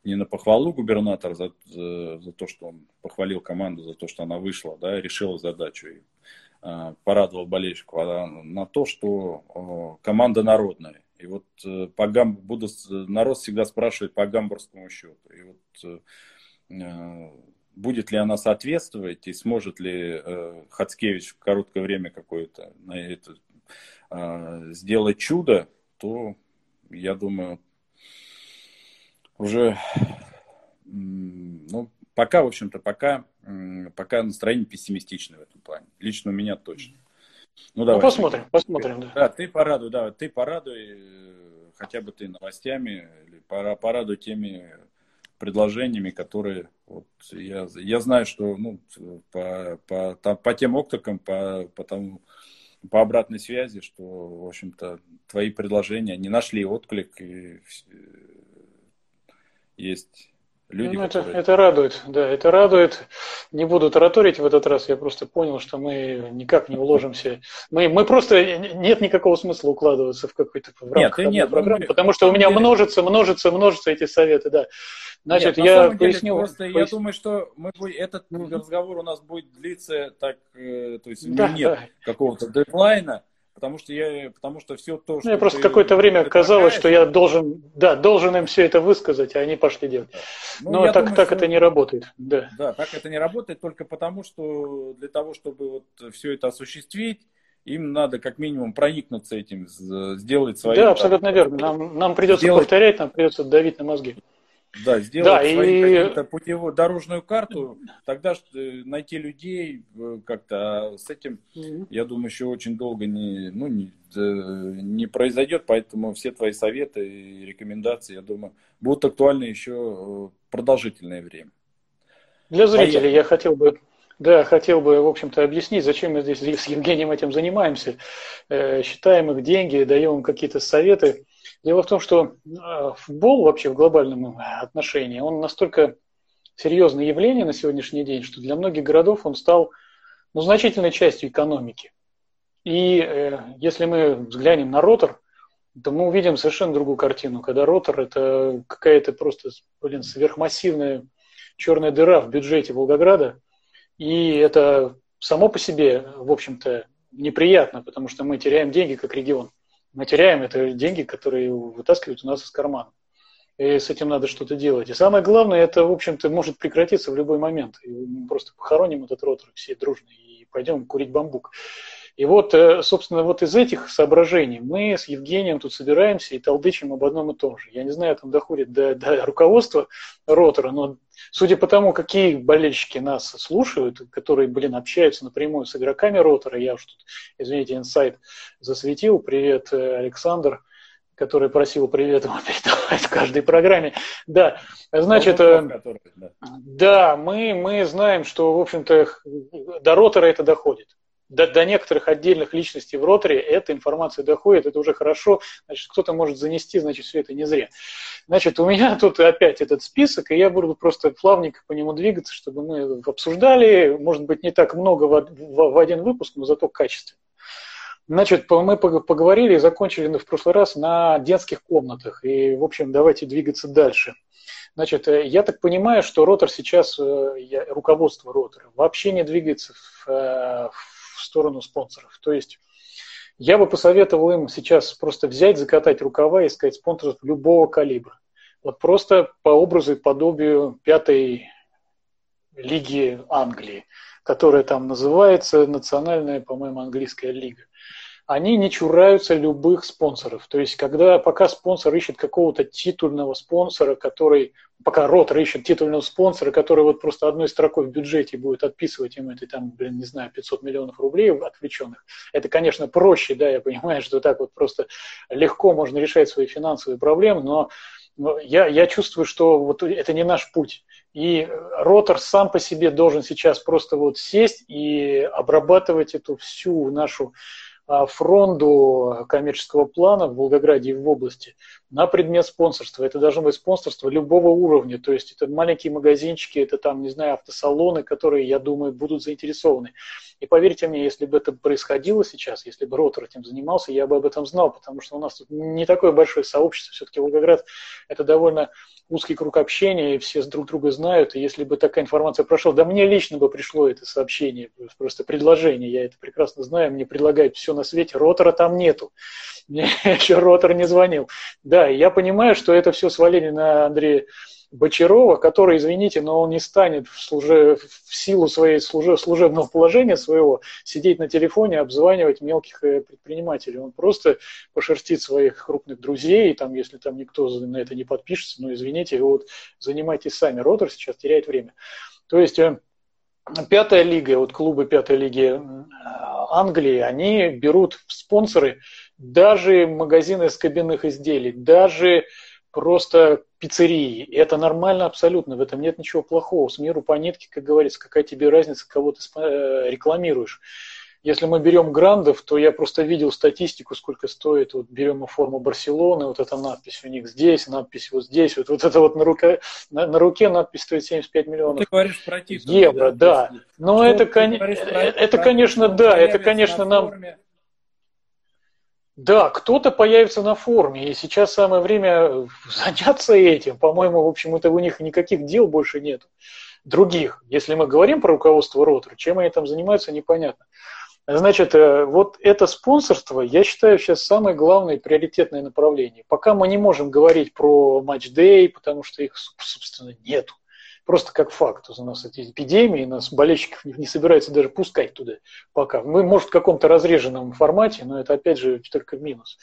не на похвалу губернатора за, за, за то, что он похвалил команду, за то, что она вышла, да, решила задачу и порадовал болельщиков, а на то, что команда народная. И вот по гам... Буду... народ всегда спрашивает по гамбургскому счету. И вот будет ли она соответствовать и сможет ли э, Хаскевич в короткое время какое-то на это, э, сделать чудо, то, я думаю, уже, ну, пока, в общем-то, пока, пока настроение пессимистичное в этом плане. Лично у меня точно. Ну, ну давай. Посмотрим, посмотрим. Да. Да, ты порадуй, да, ты порадуй, хотя бы ты новостями, или порадуй теми предложениями, которые, вот, я, я знаю, что, ну, по, по, там, по тем октокам, по, по, тому, по обратной связи, что, в общем-то, твои предложения не нашли отклик, и есть люди, ну, это, которые... это радует, да, это радует. Не буду тараторить в этот раз, я просто понял, что мы никак не уложимся. Мы, мы просто, нет никакого смысла укладываться в какой-то программу, мы... потому что у меня множится, множится, множится эти советы, да. Значит, нет, я поясню. Просто поясню. Я думаю, что мы, этот разговор у нас будет длиться так, то есть да, нет да. какого-то дедлайна. Потому что, я, потому что все то, что... Мне просто какое-то время казалось, что я должен, да, должен им все это высказать, а они пошли делать. Ну, но так, думаю, так что... это не работает. Да. да, так это не работает только потому, что для того, чтобы вот все это осуществить, им надо как минимум проникнуться этим, сделать свои... Да, абсолютно так, верно. Нам, нам придется сделать... повторять, нам придется давить на мозги. Да, сделать да, свою и... путевую дорожную карту, тогда найти людей как-то, а с этим, mm-hmm. я думаю, еще очень долго не, ну, не, не произойдет, поэтому все твои советы и рекомендации, я думаю, будут актуальны еще продолжительное время. Для зрителей Поехали. я хотел бы... Да, хотел бы, в общем-то, объяснить, зачем мы здесь с Евгением этим занимаемся. Считаем их деньги, даем им какие-то советы. Дело в том, что футбол вообще в глобальном отношении, он настолько серьезное явление на сегодняшний день, что для многих городов он стал, ну, значительной частью экономики. И если мы взглянем на Ротор, то мы увидим совершенно другую картину, когда Ротор – это какая-то просто, блин, сверхмассивная черная дыра в бюджете Волгограда. И это само по себе, в общем-то, неприятно, потому что мы теряем деньги как регион. Мы теряем это деньги, которые вытаскивают у нас из кармана. И с этим надо что-то делать. И самое главное, это, в общем-то, может прекратиться в любой момент. И мы просто похороним этот Ротор все дружно и пойдем курить бамбук. И вот, собственно, вот из этих соображений мы с Евгением тут собираемся и толдычим об одном и том же. Я не знаю, там доходит до, до руководства Ротора, но судя по тому, какие болельщики нас слушают, которые, блин, общаются напрямую с игроками Ротора, я уж тут, извините, инсайт засветил, привет, Александр, который просил привет ему передавать в каждой программе. Да, значит, который, да. да, мы, мы знаем, что, в общем-то, до Ротора это доходит. До, до некоторых отдельных личностей в Роторе эта информация доходит, это уже хорошо, значит, кто-то может занести, значит, все это не зря. Значит, у меня тут опять этот список, и я буду просто плавненько по нему двигаться, чтобы мы обсуждали, может быть, не так много в, в, в один выпуск, но зато качественно. Значит, мы поговорили и закончили в прошлый раз на детских комнатах, и, в общем, давайте двигаться дальше. Значит, я так понимаю, что Ротор сейчас, руководство Ротора вообще не двигается в, в в сторону спонсоров. То есть я бы посоветовал им сейчас просто взять, закатать рукава и искать спонсоров любого калибра. Вот просто по образу и подобию пятой лиги Англии, которая там называется Национальная, по-моему, английская лига. Они не чураются любых спонсоров. То есть когда, пока спонсор ищет какого-то титульного спонсора, который, пока Ротор ищет титульного спонсора, который вот просто одной строкой в бюджете будет отписывать им это, там, блин, не знаю, пятьсот миллионов рублей отвлеченных, это, конечно, проще, да, я понимаю, что так вот просто легко можно решать свои финансовые проблемы, но я, я чувствую, что вот это не наш путь. И Ротор сам по себе должен сейчас просто вот сесть и обрабатывать эту всю нашу фронду коммерческого плана в Волгограде и в области на предмет спонсорства. Это должно быть спонсорство любого уровня, то есть это маленькие магазинчики, это там, не знаю, автосалоны, которые, я думаю, будут заинтересованы. И поверьте мне, если бы это происходило сейчас, если бы Ротор этим занимался, я бы об этом знал, потому что у нас тут не такое большое сообщество, все-таки Волгоград это довольно узкий круг общения, и все друг друга знают, и если бы такая информация прошла, да мне лично бы пришло это сообщение, просто предложение, я это прекрасно знаю, мне предлагают все на свете, Ротора там нету, мне еще Ротор не звонил. Да, я понимаю, что это все свалили на Андрея Бочарова, который, извините, но он не станет в, служи, в силу своей служи, служебного положения своего сидеть на телефоне, обзванивать мелких предпринимателей. Он просто пошерстит своих крупных друзей, и там, если там никто на это не подпишется, ну, извините, вот занимайтесь сами. Ротор сейчас теряет время. То есть пятая лига, вот клубы пятой лиги Англии, они берут в спонсоры даже магазины из кабинных изделий, даже просто пиццерии. Это нормально абсолютно, в этом нет ничего плохого. С миру по нитке, как говорится, какая тебе разница, кого ты рекламируешь. Если мы берем грандов, то я просто видел статистику, сколько стоит. Вот берем форму Барселоны, вот эта надпись у них здесь, надпись вот здесь, вот, вот это вот на руке, на, на руке надпись стоит семьдесят пять миллионов евро. Ты говоришь про титул, евро, да. да. Но это, кон... говоришь, про, это про, конечно, про, да, это, конечно, на нам... Форме. Да, кто-то появится на форме, и сейчас самое время заняться этим. По-моему, в общем, это у них никаких дел больше нет. Других, если мы говорим про руководство Ротора, чем они там занимаются, непонятно. Значит, вот это спонсорство, я считаю, сейчас самое главное и приоритетное направление. Пока мы не можем говорить про матч-дэй, потому что их, собственно, нету. Просто как факт, у нас эти эпидемии, нас болельщиков не собираются даже пускать туда пока. Мы, может, в каком-то разреженном формате, но это, опять же, только минус.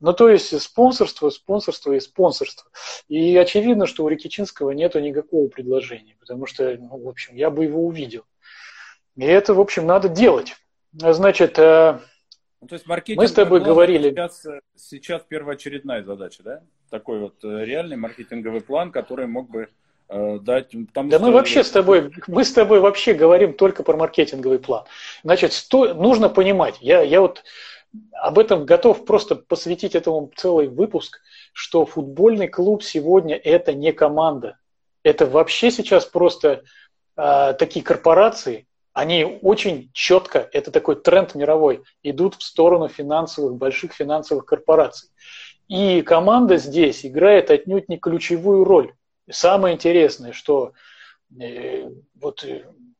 Ну, то есть спонсорство, спонсорство и спонсорство. И очевидно, что у Рикичинского нету никакого предложения, потому что, ну, в общем, я бы его увидел. И это, в общем, надо делать. Значит, ну, то есть мы с тобой говорили... Сейчас, сейчас первоочередная задача, да? Такой вот реальный маркетинговый план, который мог бы... Дать, да что... мы вообще с тобой, мы с тобой вообще говорим только про маркетинговый план. Значит, сто, нужно понимать, я, я вот об этом готов просто посвятить этому целый выпуск, что футбольный клуб сегодня это не команда. Это вообще сейчас просто э, такие корпорации, они очень четко, это такой тренд мировой, идут в сторону финансовых, больших финансовых корпораций. И команда здесь играет отнюдь не ключевую роль. Самое интересное, что э, вот,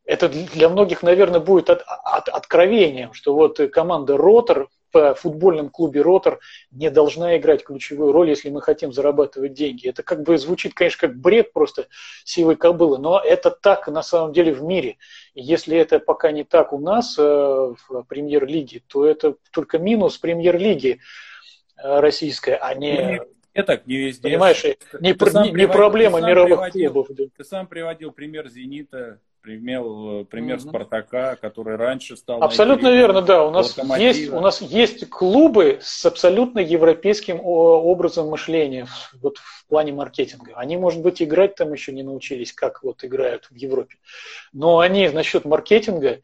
это для многих, наверное, будет от, от, откровением, что вот команда «Ротор» в футбольном клубе «Ротор» не должна играть ключевую роль, если мы хотим зарабатывать деньги. Это как бы звучит, конечно, как бред просто сивой кобылы, но это так на самом деле в мире. И если это пока не так у нас э, в премьер-лиге, то это только минус премьер-лиги э, российской, а не... Я так не везде. Понимаешь, не, не приводил, проблема мировых клубов. Ты сам приводил пример «Зенита», пример, пример mm-hmm. «Спартака», который раньше стал... Абсолютно верно, да. У нас, есть, у нас есть клубы с абсолютно европейским образом мышления вот, в плане маркетинга. Они, может быть, играть там еще не научились, как вот играют в Европе. Но они насчет маркетинга...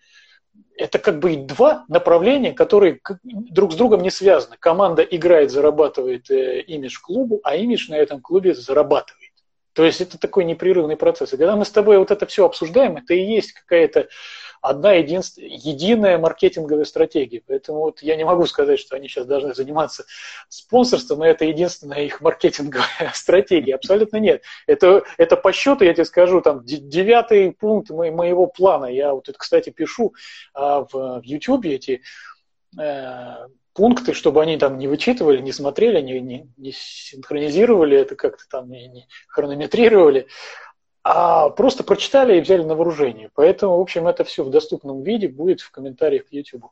Это как бы два направления, которые друг с другом не связаны. Команда играет, зарабатывает имидж клубу, а имидж на этом клубе зарабатывает. То есть это такой непрерывный процесс. И когда мы с тобой вот это все обсуждаем, это и есть какая-то одна единственная, единая маркетинговая стратегия. Поэтому вот я не могу сказать, что они сейчас должны заниматься спонсорством, и это единственная их маркетинговая стратегия. Абсолютно нет. Это, это по счету, я тебе скажу, там девятый пункт мо- моего плана. Я вот это, кстати, пишу а в, в YouTube эти э- пункты, чтобы они там не вычитывали, не смотрели, не, не, не синхронизировали, это как-то там не, не хронометрировали, а просто прочитали и взяли на вооружение. Поэтому, в общем, это все в доступном виде будет в комментариях к YouTube,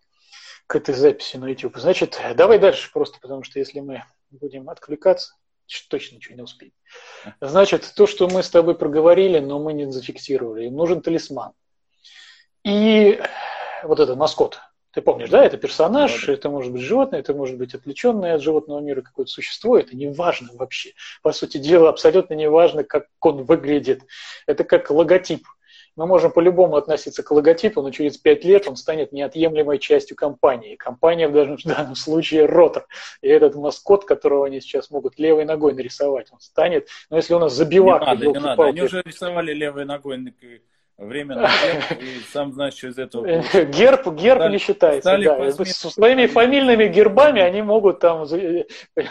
к этой записи на YouTube. Значит, давай дальше просто, потому что если мы будем откликаться, точно ничего не успеем. Значит, то, что мы с тобой проговорили, но мы не зафиксировали. Им нужен талисман. И вот это маскот. Ты помнишь, да, это персонаж, да, да. Это может быть животное, это может быть отвлеченное от животного мира какое-то существо, это не важно вообще. По сути дела, абсолютно не важно, как он выглядит. Это как логотип. Мы можем по-любому относиться к логотипу, но через пять лет он станет неотъемлемой частью компании. Компания в данном, в данном случае Ротор. И этот маскот, которого они сейчас могут левой ногой нарисовать, он станет, но если у нас забивака... Не надо, не надо, они уже рисовали левой ногой... Временно герб, и сам, знаешь, что из этого... Герб, герб стали, не считается, да. Посмешивать... С своими фамильными гербами они могут там,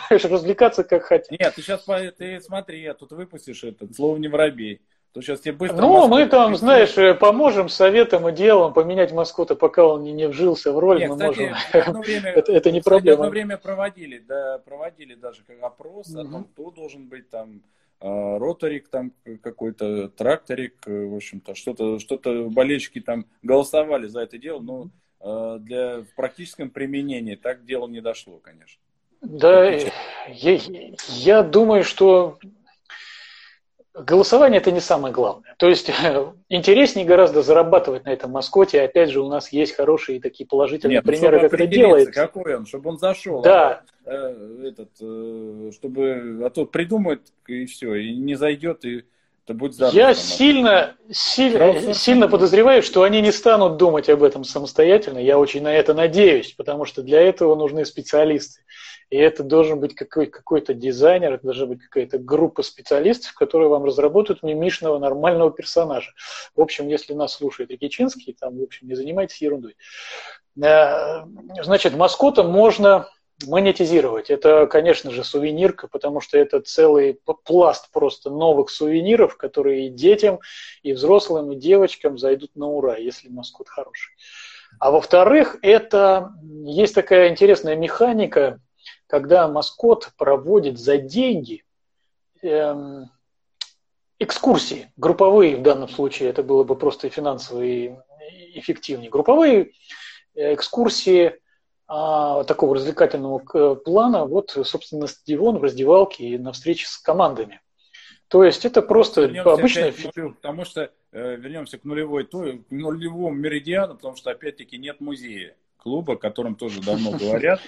развлекаться как хотят. Нет, ты сейчас, ты смотри, а тут выпустишь это, слово не воробей. То сейчас тебе быстро... Ну, мы там, пустим. Знаешь, поможем советом и делом поменять маскота, пока он не вжился в роль. Нет, мы кстати, можем... Одно время, это, это не кстати, проблема. Одно время проводили, да, проводили даже опрос mm-hmm. о том, кто должен быть там... роторик там какой-то, тракторик, в общем-то, что-то, что-то болельщики там голосовали за это дело, но для, в практическом применении так дело не дошло, конечно. Да, я, я думаю, что голосование – это не самое главное. То есть интереснее гораздо зарабатывать на этом маскоте. Опять же, у нас есть хорошие такие положительные Нет, примеры, как это делается. Какой он, чтобы он зашел. Да. А, а, этот, чтобы, а то придумают, и все, и не зайдет, и... Я сильно, сильно, сильно подозреваю, что они не станут думать об этом самостоятельно. Я очень на это надеюсь, потому что для этого нужны специалисты. И это должен быть какой, какой-то дизайнер, это должна быть какая-то группа специалистов, которые вам разработают мимишного нормального персонажа. В общем, если нас слушает Рикичинский, там, в общем, не занимайтесь ерундой. Значит, маскота можно... монетизировать. Это, конечно же, сувенирка, потому что это целый пласт просто новых сувениров, которые и детям, и взрослым, и девочкам зайдут на ура, если маскот хороший. А во-вторых, это есть такая интересная механика, когда маскот проводит за деньги эм, экскурсии, групповые в данном случае, это было бы просто финансово и эффективнее. Групповые экскурсии такого развлекательного плана, вот, собственно, на стадион, в раздевалке и на встрече с командами. То есть это просто обычно... Потому что э, вернемся к нулевой, той, к нулевому меридиану, потому что, опять-таки, нет музея клуба, о котором тоже давно говорят.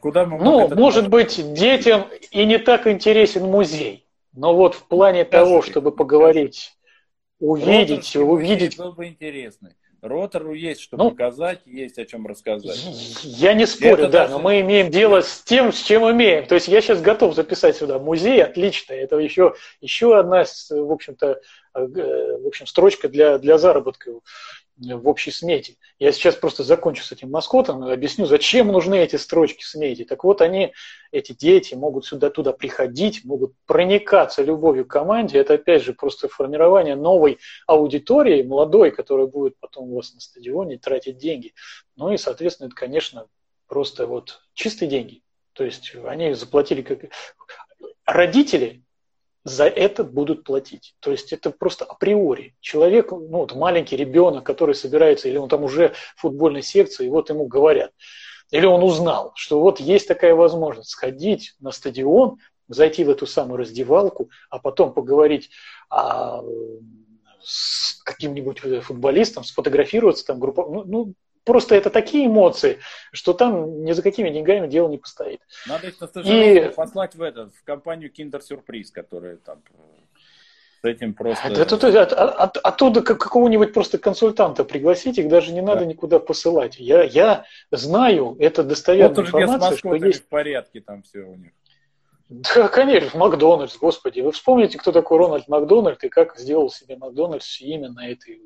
Куда мы ну, может быть, детям и не так интересен музей, но вот в плане того, чтобы поговорить, увидеть, увидеть... Был бы интересный. Ротору есть, что ну, показать, есть о чем рассказать. Я не спорю, это да, даже... но мы имеем дело с тем, с чем имеем. То есть я сейчас готов записать сюда музей, отлично. Это еще, еще одна, в общем-то, в общем, строчка для, для заработка в общей смете. Я сейчас просто закончу с этим маскотом и объясню, зачем нужны эти строчки в смете. Так вот, они, эти дети, могут сюда-туда приходить, могут проникаться любовью к команде. Это, опять же, просто формирование новой аудитории, молодой, которая будет потом у вас на стадионе тратить деньги. Ну и, соответственно, это, конечно, просто вот чистые деньги. То есть они заплатили как... Родители... за это будут платить. То есть это просто априори. Человек, ну вот маленький ребенок, который собирается, или он там уже в футбольной секции, и вот ему говорят, или он узнал, что вот есть такая возможность сходить на стадион, зайти в эту самую раздевалку, а потом поговорить о, с каким-нибудь футболистом, сфотографироваться там группа, ну, ну просто это такие эмоции, что там ни за какими деньгами дело не постоит. Надо их на стажировку и... послать в, этот, в компанию «Киндер-сюрприз», которая там с этим просто... От, от, от, от, оттуда какого-нибудь просто консультанта пригласить, их даже не надо да. никуда посылать. Я, я знаю, это достоверная вот информация, что есть... в порядке там все у них. Да, конечно, Макдональдс, господи. Вы вспомните, кто такой Рональд Макдональд и как сделал себе Макдональдс имя на, этой,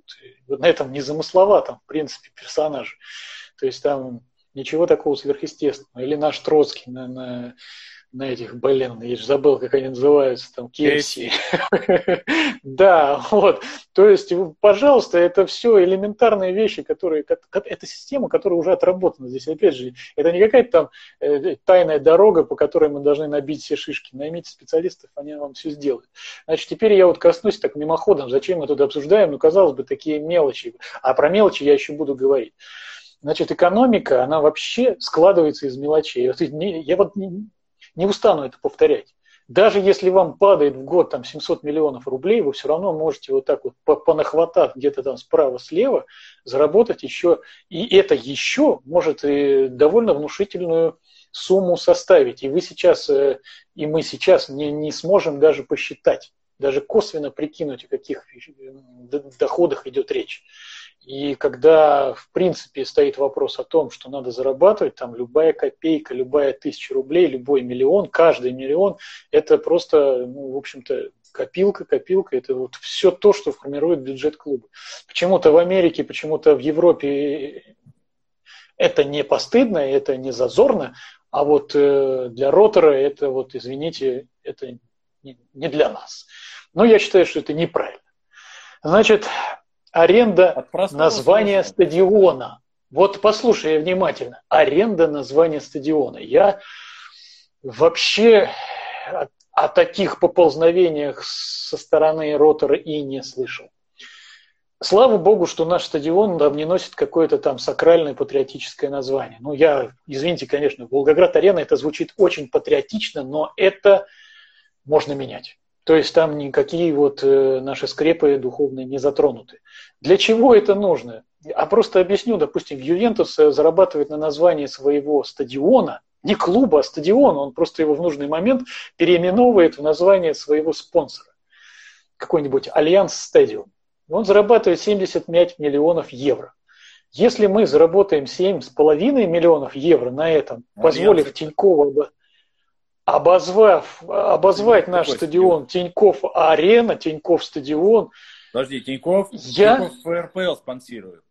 вот, на этом незамысловатом, в принципе, персонаже. То есть там ничего такого сверхъестественного. Или наш Троцкий на, на, на этих, блин, я же забыл, как они называются, там, кей эф си. Да, вот. То есть, пожалуйста, это все элементарные вещи, которые... Это система, которая уже отработана здесь. Опять же, это не какая-то там э, тайная дорога, по которой мы должны набить все шишки. Наймите специалистов, они вам все сделают. Значит, теперь я вот коснусь так мимоходом, зачем мы тут обсуждаем, ну, казалось бы, такие мелочи. А про мелочи я еще буду говорить. Значит, экономика, она вообще складывается из мелочей. Вот, не, я вот не, не устану это повторять. Даже если вам падает в год там, семьсот миллионов рублей, вы все равно можете вот так вот понахватав где-то там справа-слева, заработать еще. И это еще может и довольно внушительную сумму составить. И вы сейчас, и мы сейчас не, не сможем даже посчитать, даже косвенно прикинуть, о каких доходах идет речь. И когда, в принципе, стоит вопрос о том, что надо зарабатывать, там любая копейка, любая тысяча рублей, любой миллион, каждый миллион, это просто, ну, в общем-то, копилка, копилка, это вот все то, что формирует бюджет клуба. Почему-то в Америке, почему-то в Европе это не постыдно, это не зазорно, а вот для Ротора это, вот, извините, это не для нас. Но я считаю, что это неправильно. Значит... Аренда названия стадиона. Вот послушай внимательно. Аренда названия стадиона. Я вообще о таких поползновениях со стороны Ротора и не слышал. Слава богу, что наш стадион там не носит какое-то там сакральное патриотическое название. Ну, я, извините, конечно, Волгоград-арена, это звучит очень патриотично, но это можно менять. То есть там никакие вот наши скрепы духовные не затронуты. Для чего это нужно? А просто объясню, допустим, Ювентус зарабатывает на названии своего стадиона, не клуба, а стадиона, он просто его в нужный момент переименовывает в название своего спонсора. Какой-нибудь Альянс Стадион. Он зарабатывает семьдесят пять миллионов евро. Если мы заработаем семь с половиной миллионов евро на этом, Альянс, позволив Тинькову обозвав, обозвать Тинькофф, наш Тинькофф, стадион Тинькофф-арена, Тинькофф-стадион. Подожди, Тинькофф, я... Тинькофф эр пэ эл спонсирует.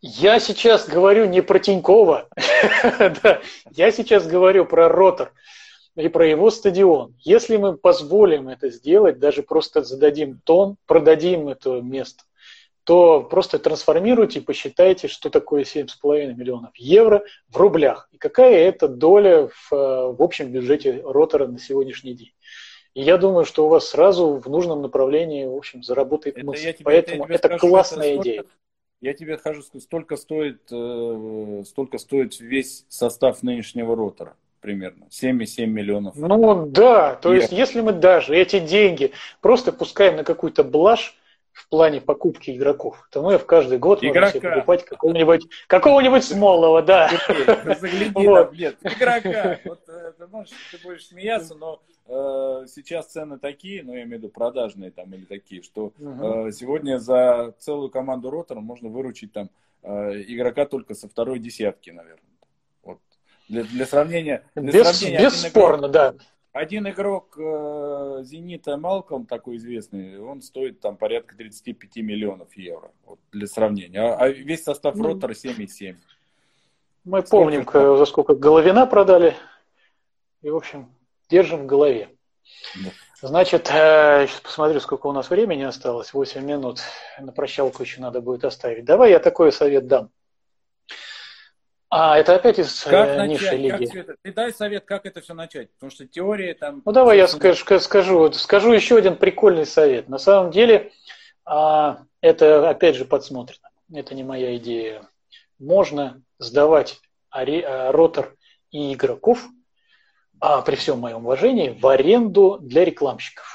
Я сейчас говорю не про Тинькова, я сейчас говорю про Ротор и про его стадион. Если мы позволим это сделать, даже просто зададим тон, продадим это место, то просто трансформируйте и посчитайте, что такое семь с половиной миллионов евро в рублях. И какая это доля в, в общем бюджете Ротора на сегодняшний день. И я думаю, что у вас сразу в нужном направлении, в общем, заработает это мысль. Тебе, Поэтому это, это скажу, классная это идея. Я тебе скажу, столько стоит, э, столько стоит весь состав нынешнего Ротора. Примерно. семь и семь миллионов. Ну да, то есть Нет. если мы даже эти деньги просто пускаем на какую-то блажь в плане покупки игроков, то мы в каждый год Игрока. можем себе покупать какого-нибудь, какого-нибудь Смолова, да. Загляни там, нет, игрока. Вот, ты, можешь, ты будешь смеяться, но э, сейчас цены такие, ну я имею в виду продажные там или такие, что э, сегодня за целую команду Ротора можно выручить там э, игрока только со второй десятки, наверное. Для, для сравнения, для Без, сравнения бесспорно, один игрок, да. Один игрок э, «Зенита» Малком, такой известный, он стоит там порядка тридцать пять миллионов евро, вот, для сравнения. А, а весь состав mm. Ротора семь и семь. Мы сколько помним, это? За сколько Головина продали, и, в общем, держим в голове. Да. Значит, э, сейчас посмотрю, сколько у нас времени осталось, восемь минут, на прощалку еще надо будет оставить. Давай я такой совет дам. А, это опять из э, низшей лиги. Это, ты дай совет, как это все начать, потому что теория там... Ну, давай я скажу, скажу, скажу еще один прикольный совет. На самом деле, а, это опять же подсмотрено, это не моя идея. Можно сдавать ари, а, Ротор и игроков, а, при всем моем уважении, в аренду для рекламщиков.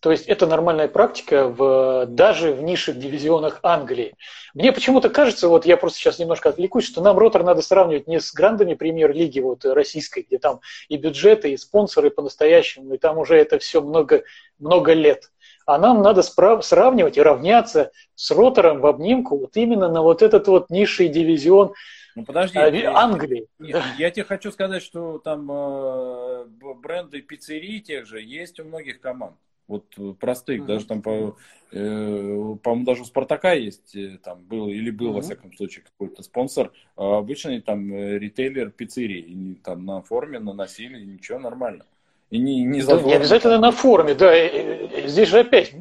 То есть это нормальная практика в, даже в низших дивизионах Англии. Мне почему-то кажется, вот я просто сейчас немножко отвлекусь, что нам Ротор надо сравнивать не с грандами премьер-лиги вот, российской, где там и бюджеты, и спонсоры по-настоящему, и там уже это все много, много лет. А нам надо справ- сравнивать и равняться с Ротором в обнимку вот именно на вот этот вот низший дивизион. Ну, подожди, Англии. Нет, я тебе хочу сказать, что там э, бренды пиццерий тех же есть у многих команд. Вот простых, mm-hmm. даже там, по, э, по-моему, даже у «Спартака» есть, там был или был, mm-hmm. во всяком случае, какой-то спонсор, а обычный там ритейлер пиццерии, там на форме наносили, ничего, нормально. И не, не, да, не обязательно там на форме, да, здесь же опять...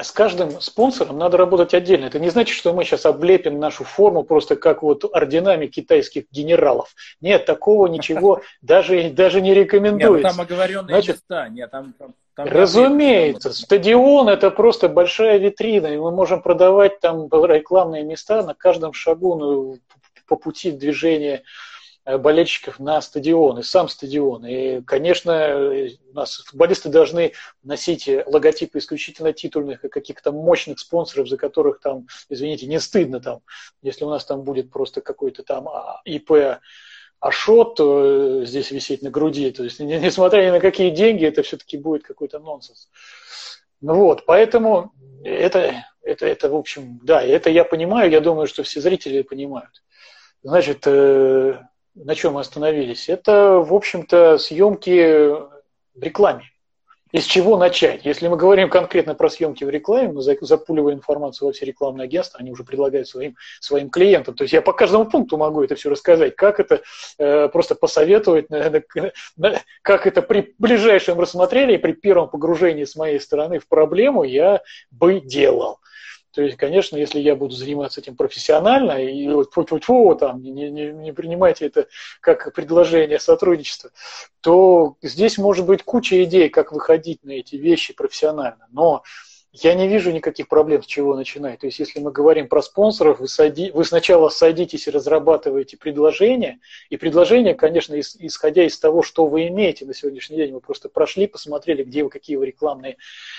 С каждым спонсором надо работать отдельно. Это не значит, что мы сейчас облепим нашу форму просто как вот орденами китайских генералов. Нет, такого ничего даже, даже не рекомендуется. Нет, там оговоренные значит, места. Нет, там, там, там разумеется, стадион – это просто большая витрина, и мы можем продавать там рекламные места на каждом шагу по пути движения болельщиков на стадион, и сам стадион. И, конечно, у нас футболисты должны носить логотипы исключительно титульных и каких-то мощных спонсоров, за которых там, извините, не стыдно там. Если у нас там будет просто какой-то там ИП Ашот здесь висеть на груди, то есть, несмотря ни на какие деньги, это все-таки будет какой-то нонсенс. Ну вот, поэтому это, это, это, в общем, да, это я понимаю, я думаю, что все зрители понимают. Значит, на чем мы остановились, это, в общем-то, съемки в рекламе. Из чего начать? Если мы говорим конкретно про съемки в рекламе, мы запуливаем информацию во все рекламные агентства, они уже предлагают своим, своим клиентам. То есть я по каждому пункту могу это все рассказать, как это э, просто посоветовать, наверное, как это при ближайшем рассмотрении, при первом погружении с моей стороны в проблему я бы делал. То есть, конечно, если я буду заниматься этим профессионально, и вот фу-фу-фу, там, не, не, не принимайте это как предложение сотрудничества, то здесь может быть куча идей, как выходить на эти вещи профессионально. Но я не вижу никаких проблем, с чего начинать. То есть, если мы говорим про спонсоров, вы, сади, вы сначала садитесь и разрабатываете предложения. И предложения, конечно, ис, исходя из того, что вы имеете на сегодняшний день, вы просто прошли, посмотрели, где вы, какие вы рекламные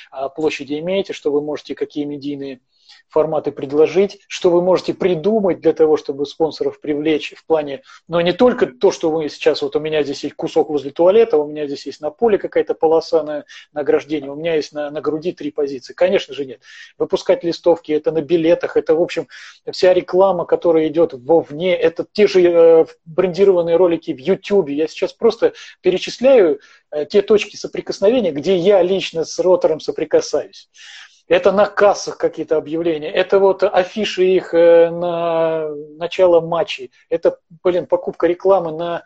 а, площади имеете, что вы можете, какие медийные форматы предложить, что вы можете придумать для того, чтобы спонсоров привлечь в плане, но не только то, что вы сейчас, вот у меня здесь есть кусок возле туалета, у меня здесь есть на поле какая-то полоса на награждение, у меня есть на, на груди три позиции. Конечно же нет. Выпускать листовки, это на билетах, это, в общем, вся реклама, которая идет вовне, это те же э, брендированные ролики в YouTube. Я сейчас просто перечисляю э, те точки соприкосновения, где я лично с Ротором соприкасаюсь. Это на кассах какие-то объявления, это вот афиши их на начало матчей, это, блин, покупка рекламы на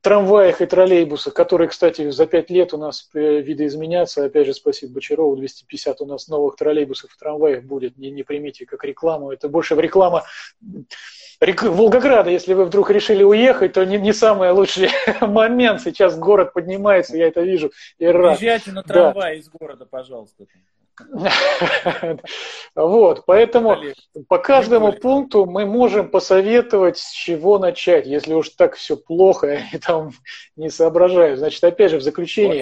трамваях и троллейбусах, которые, кстати, за пять лет у нас видоизменятся. Опять же, спасибо Бочарову, двести пятьдесят у нас новых троллейбусов и трамваев будет, не, не примите как рекламу. Это больше реклама Рек... Волгограда. Если вы вдруг решили уехать, то не, не самый лучший момент. Сейчас город поднимается, я это вижу. Приезжайте на трамвай, да, из города, пожалуйста. Вот, поэтому по каждому пункту мы можем посоветовать, с чего начать. Если уж так все плохо, они там не соображают. Значит, опять же, в заключение,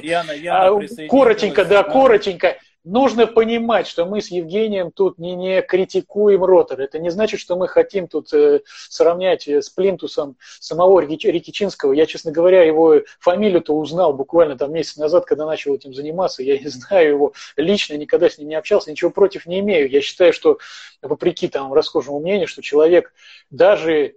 коротенько, да, коротенько, нужно понимать, что мы с Евгением тут не, не критикуем Ротор. Это не значит, что мы хотим тут э, сравнять с плинтусом самого Рикичинского. Я, честно говоря, его фамилию-то узнал буквально там месяц назад, когда начал этим заниматься. Я не знаю его лично, никогда с ним не общался, ничего против не имею. Я считаю, что, вопреки там расхожему мнению, что человек даже,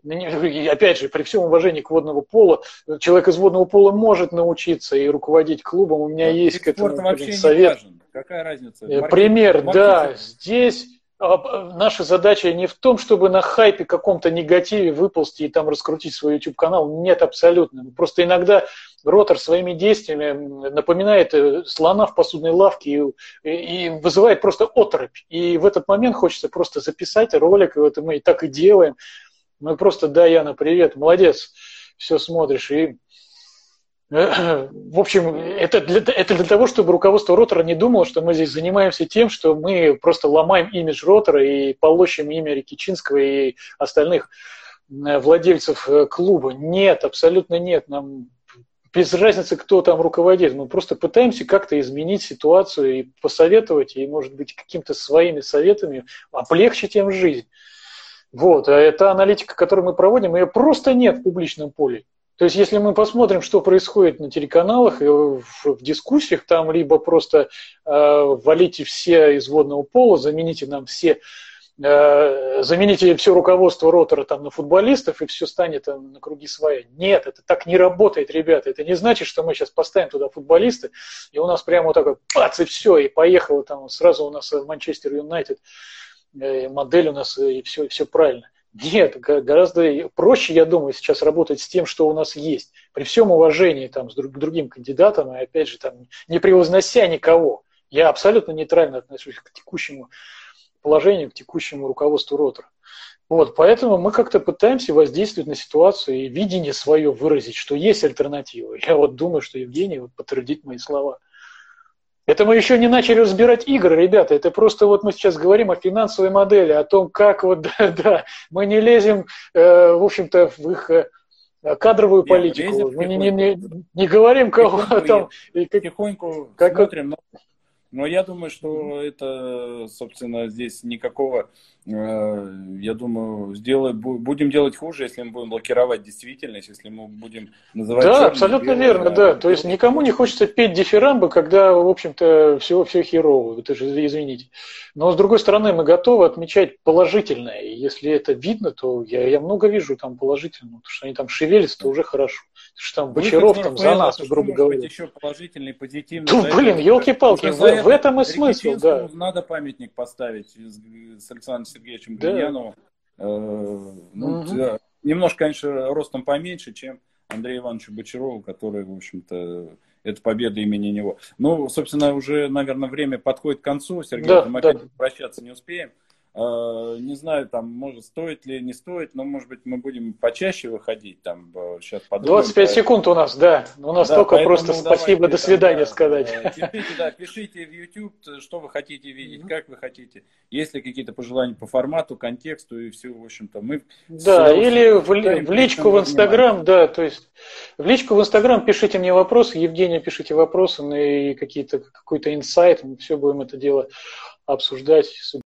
опять же, при всем уважении к водному полу, человек из водного пола может научиться и руководить клубом. У меня да, есть к этому блин, совет. Какая разница? Маркетинг. Пример, маркетинг. Да. Здесь наша задача не в том, чтобы на хайпе каком-то негативе выползти и там раскрутить свой YouTube-канал. Нет, абсолютно. Просто иногда Ротор своими действиями напоминает слона в посудной лавке и, и вызывает просто оторопь. И в этот момент хочется просто записать ролик, и вот мы и так и делаем. Мы просто, да, Яна, привет, молодец, все смотришь и... В общем, это для, это для того, чтобы руководство Ротора не думало, что мы здесь занимаемся тем, что мы просто ломаем имидж Ротора и полощем имя Рикичинского и остальных владельцев клуба. Нет, абсолютно нет. Нам без разницы, кто там руководит. Мы просто пытаемся как-то изменить ситуацию и посоветовать, и, может быть, какими-то своими советами облегчить им жизнь. Вот. А эта аналитика, которую мы проводим, ее просто нет в публичном поле. То есть, если мы посмотрим, что происходит на телеканалах и в, в дискуссиях, там либо просто э, валите все из водного пола, замените нам все, э, замените все руководство Ротора там на футболистов, и все станет там на круги своя. Нет, это так не работает, ребята. Это не значит, что мы сейчас поставим туда футболисты, и у нас прямо вот так вот бац, и все, и поехало там сразу у нас Манчестер Юнайтед, э, модель у нас, и все, и все правильно. Нет, гораздо проще, я думаю, сейчас работать с тем, что у нас есть. При всем уважении там, с друг, к другим кандидатам, и опять же, там, не превознося никого, я абсолютно нейтрально отношусь к текущему положению, к текущему руководству Ротора. Вот, поэтому мы как-то пытаемся воздействовать на ситуацию и видение свое выразить, что есть альтернатива. Я вот думаю, что Евгений вот подтвердит мои слова. Это мы еще не начали разбирать игры, ребята. Это просто вот мы сейчас говорим о финансовой модели, о том, как вот, да, да, мы не лезем, э, в общем-то, в их э, кадровую политику. Лезем, мы не, не, не, не говорим, кого там... Потихоньку как... смотрим, но, но я думаю, что это, собственно, здесь никакого... Я думаю, сделаем, будем делать хуже, если мы будем блокировать действительность, если мы будем называть... Да, абсолютно белым, верно, да. да. То есть никому не хочется петь дифирамбы, когда, в общем-то, все, все херово, это же, извините. Но, с другой стороны, мы готовы отмечать положительное, и если это видно, то я, я много вижу там положительного, потому что они там шевелятся, то уже хорошо. Потому что там Бочаров там за нас, что, грубо говоря. Еще положительный, позитивный... Да, да, блин, елки-палки, в, в этом и смысл, да. Надо памятник поставить с Александром Сергеевичем Гриньянову. Да. Ну, угу. Да. Немножко, конечно, ростом поменьше, чем Андрею Ивановичу Бочарову, который, в общем-то, это победа имени него. Ну, собственно, уже, наверное, время подходит к концу. Сергей, да, мы да. опять прощаться не успеем. Не знаю, там, может, стоит ли, не стоит, но, может быть, мы будем почаще выходить. Там, сейчас подумаем, двадцать пять секунд у нас, да. У нас да, только просто спасибо, до свидания там, да, сказать. Терпите, да, пишите в YouTube, что вы хотите видеть, mm-hmm. как вы хотите. Есть ли какие-то пожелания по формату, контексту и всего, в общем-то, мы... Да, или в, в личку в Инстаграм, да, то есть в личку в Инстаграм пишите мне вопросы, Евгения, пишите вопросы, и какие-то, какой-то инсайт, мы все будем это дело обсуждать,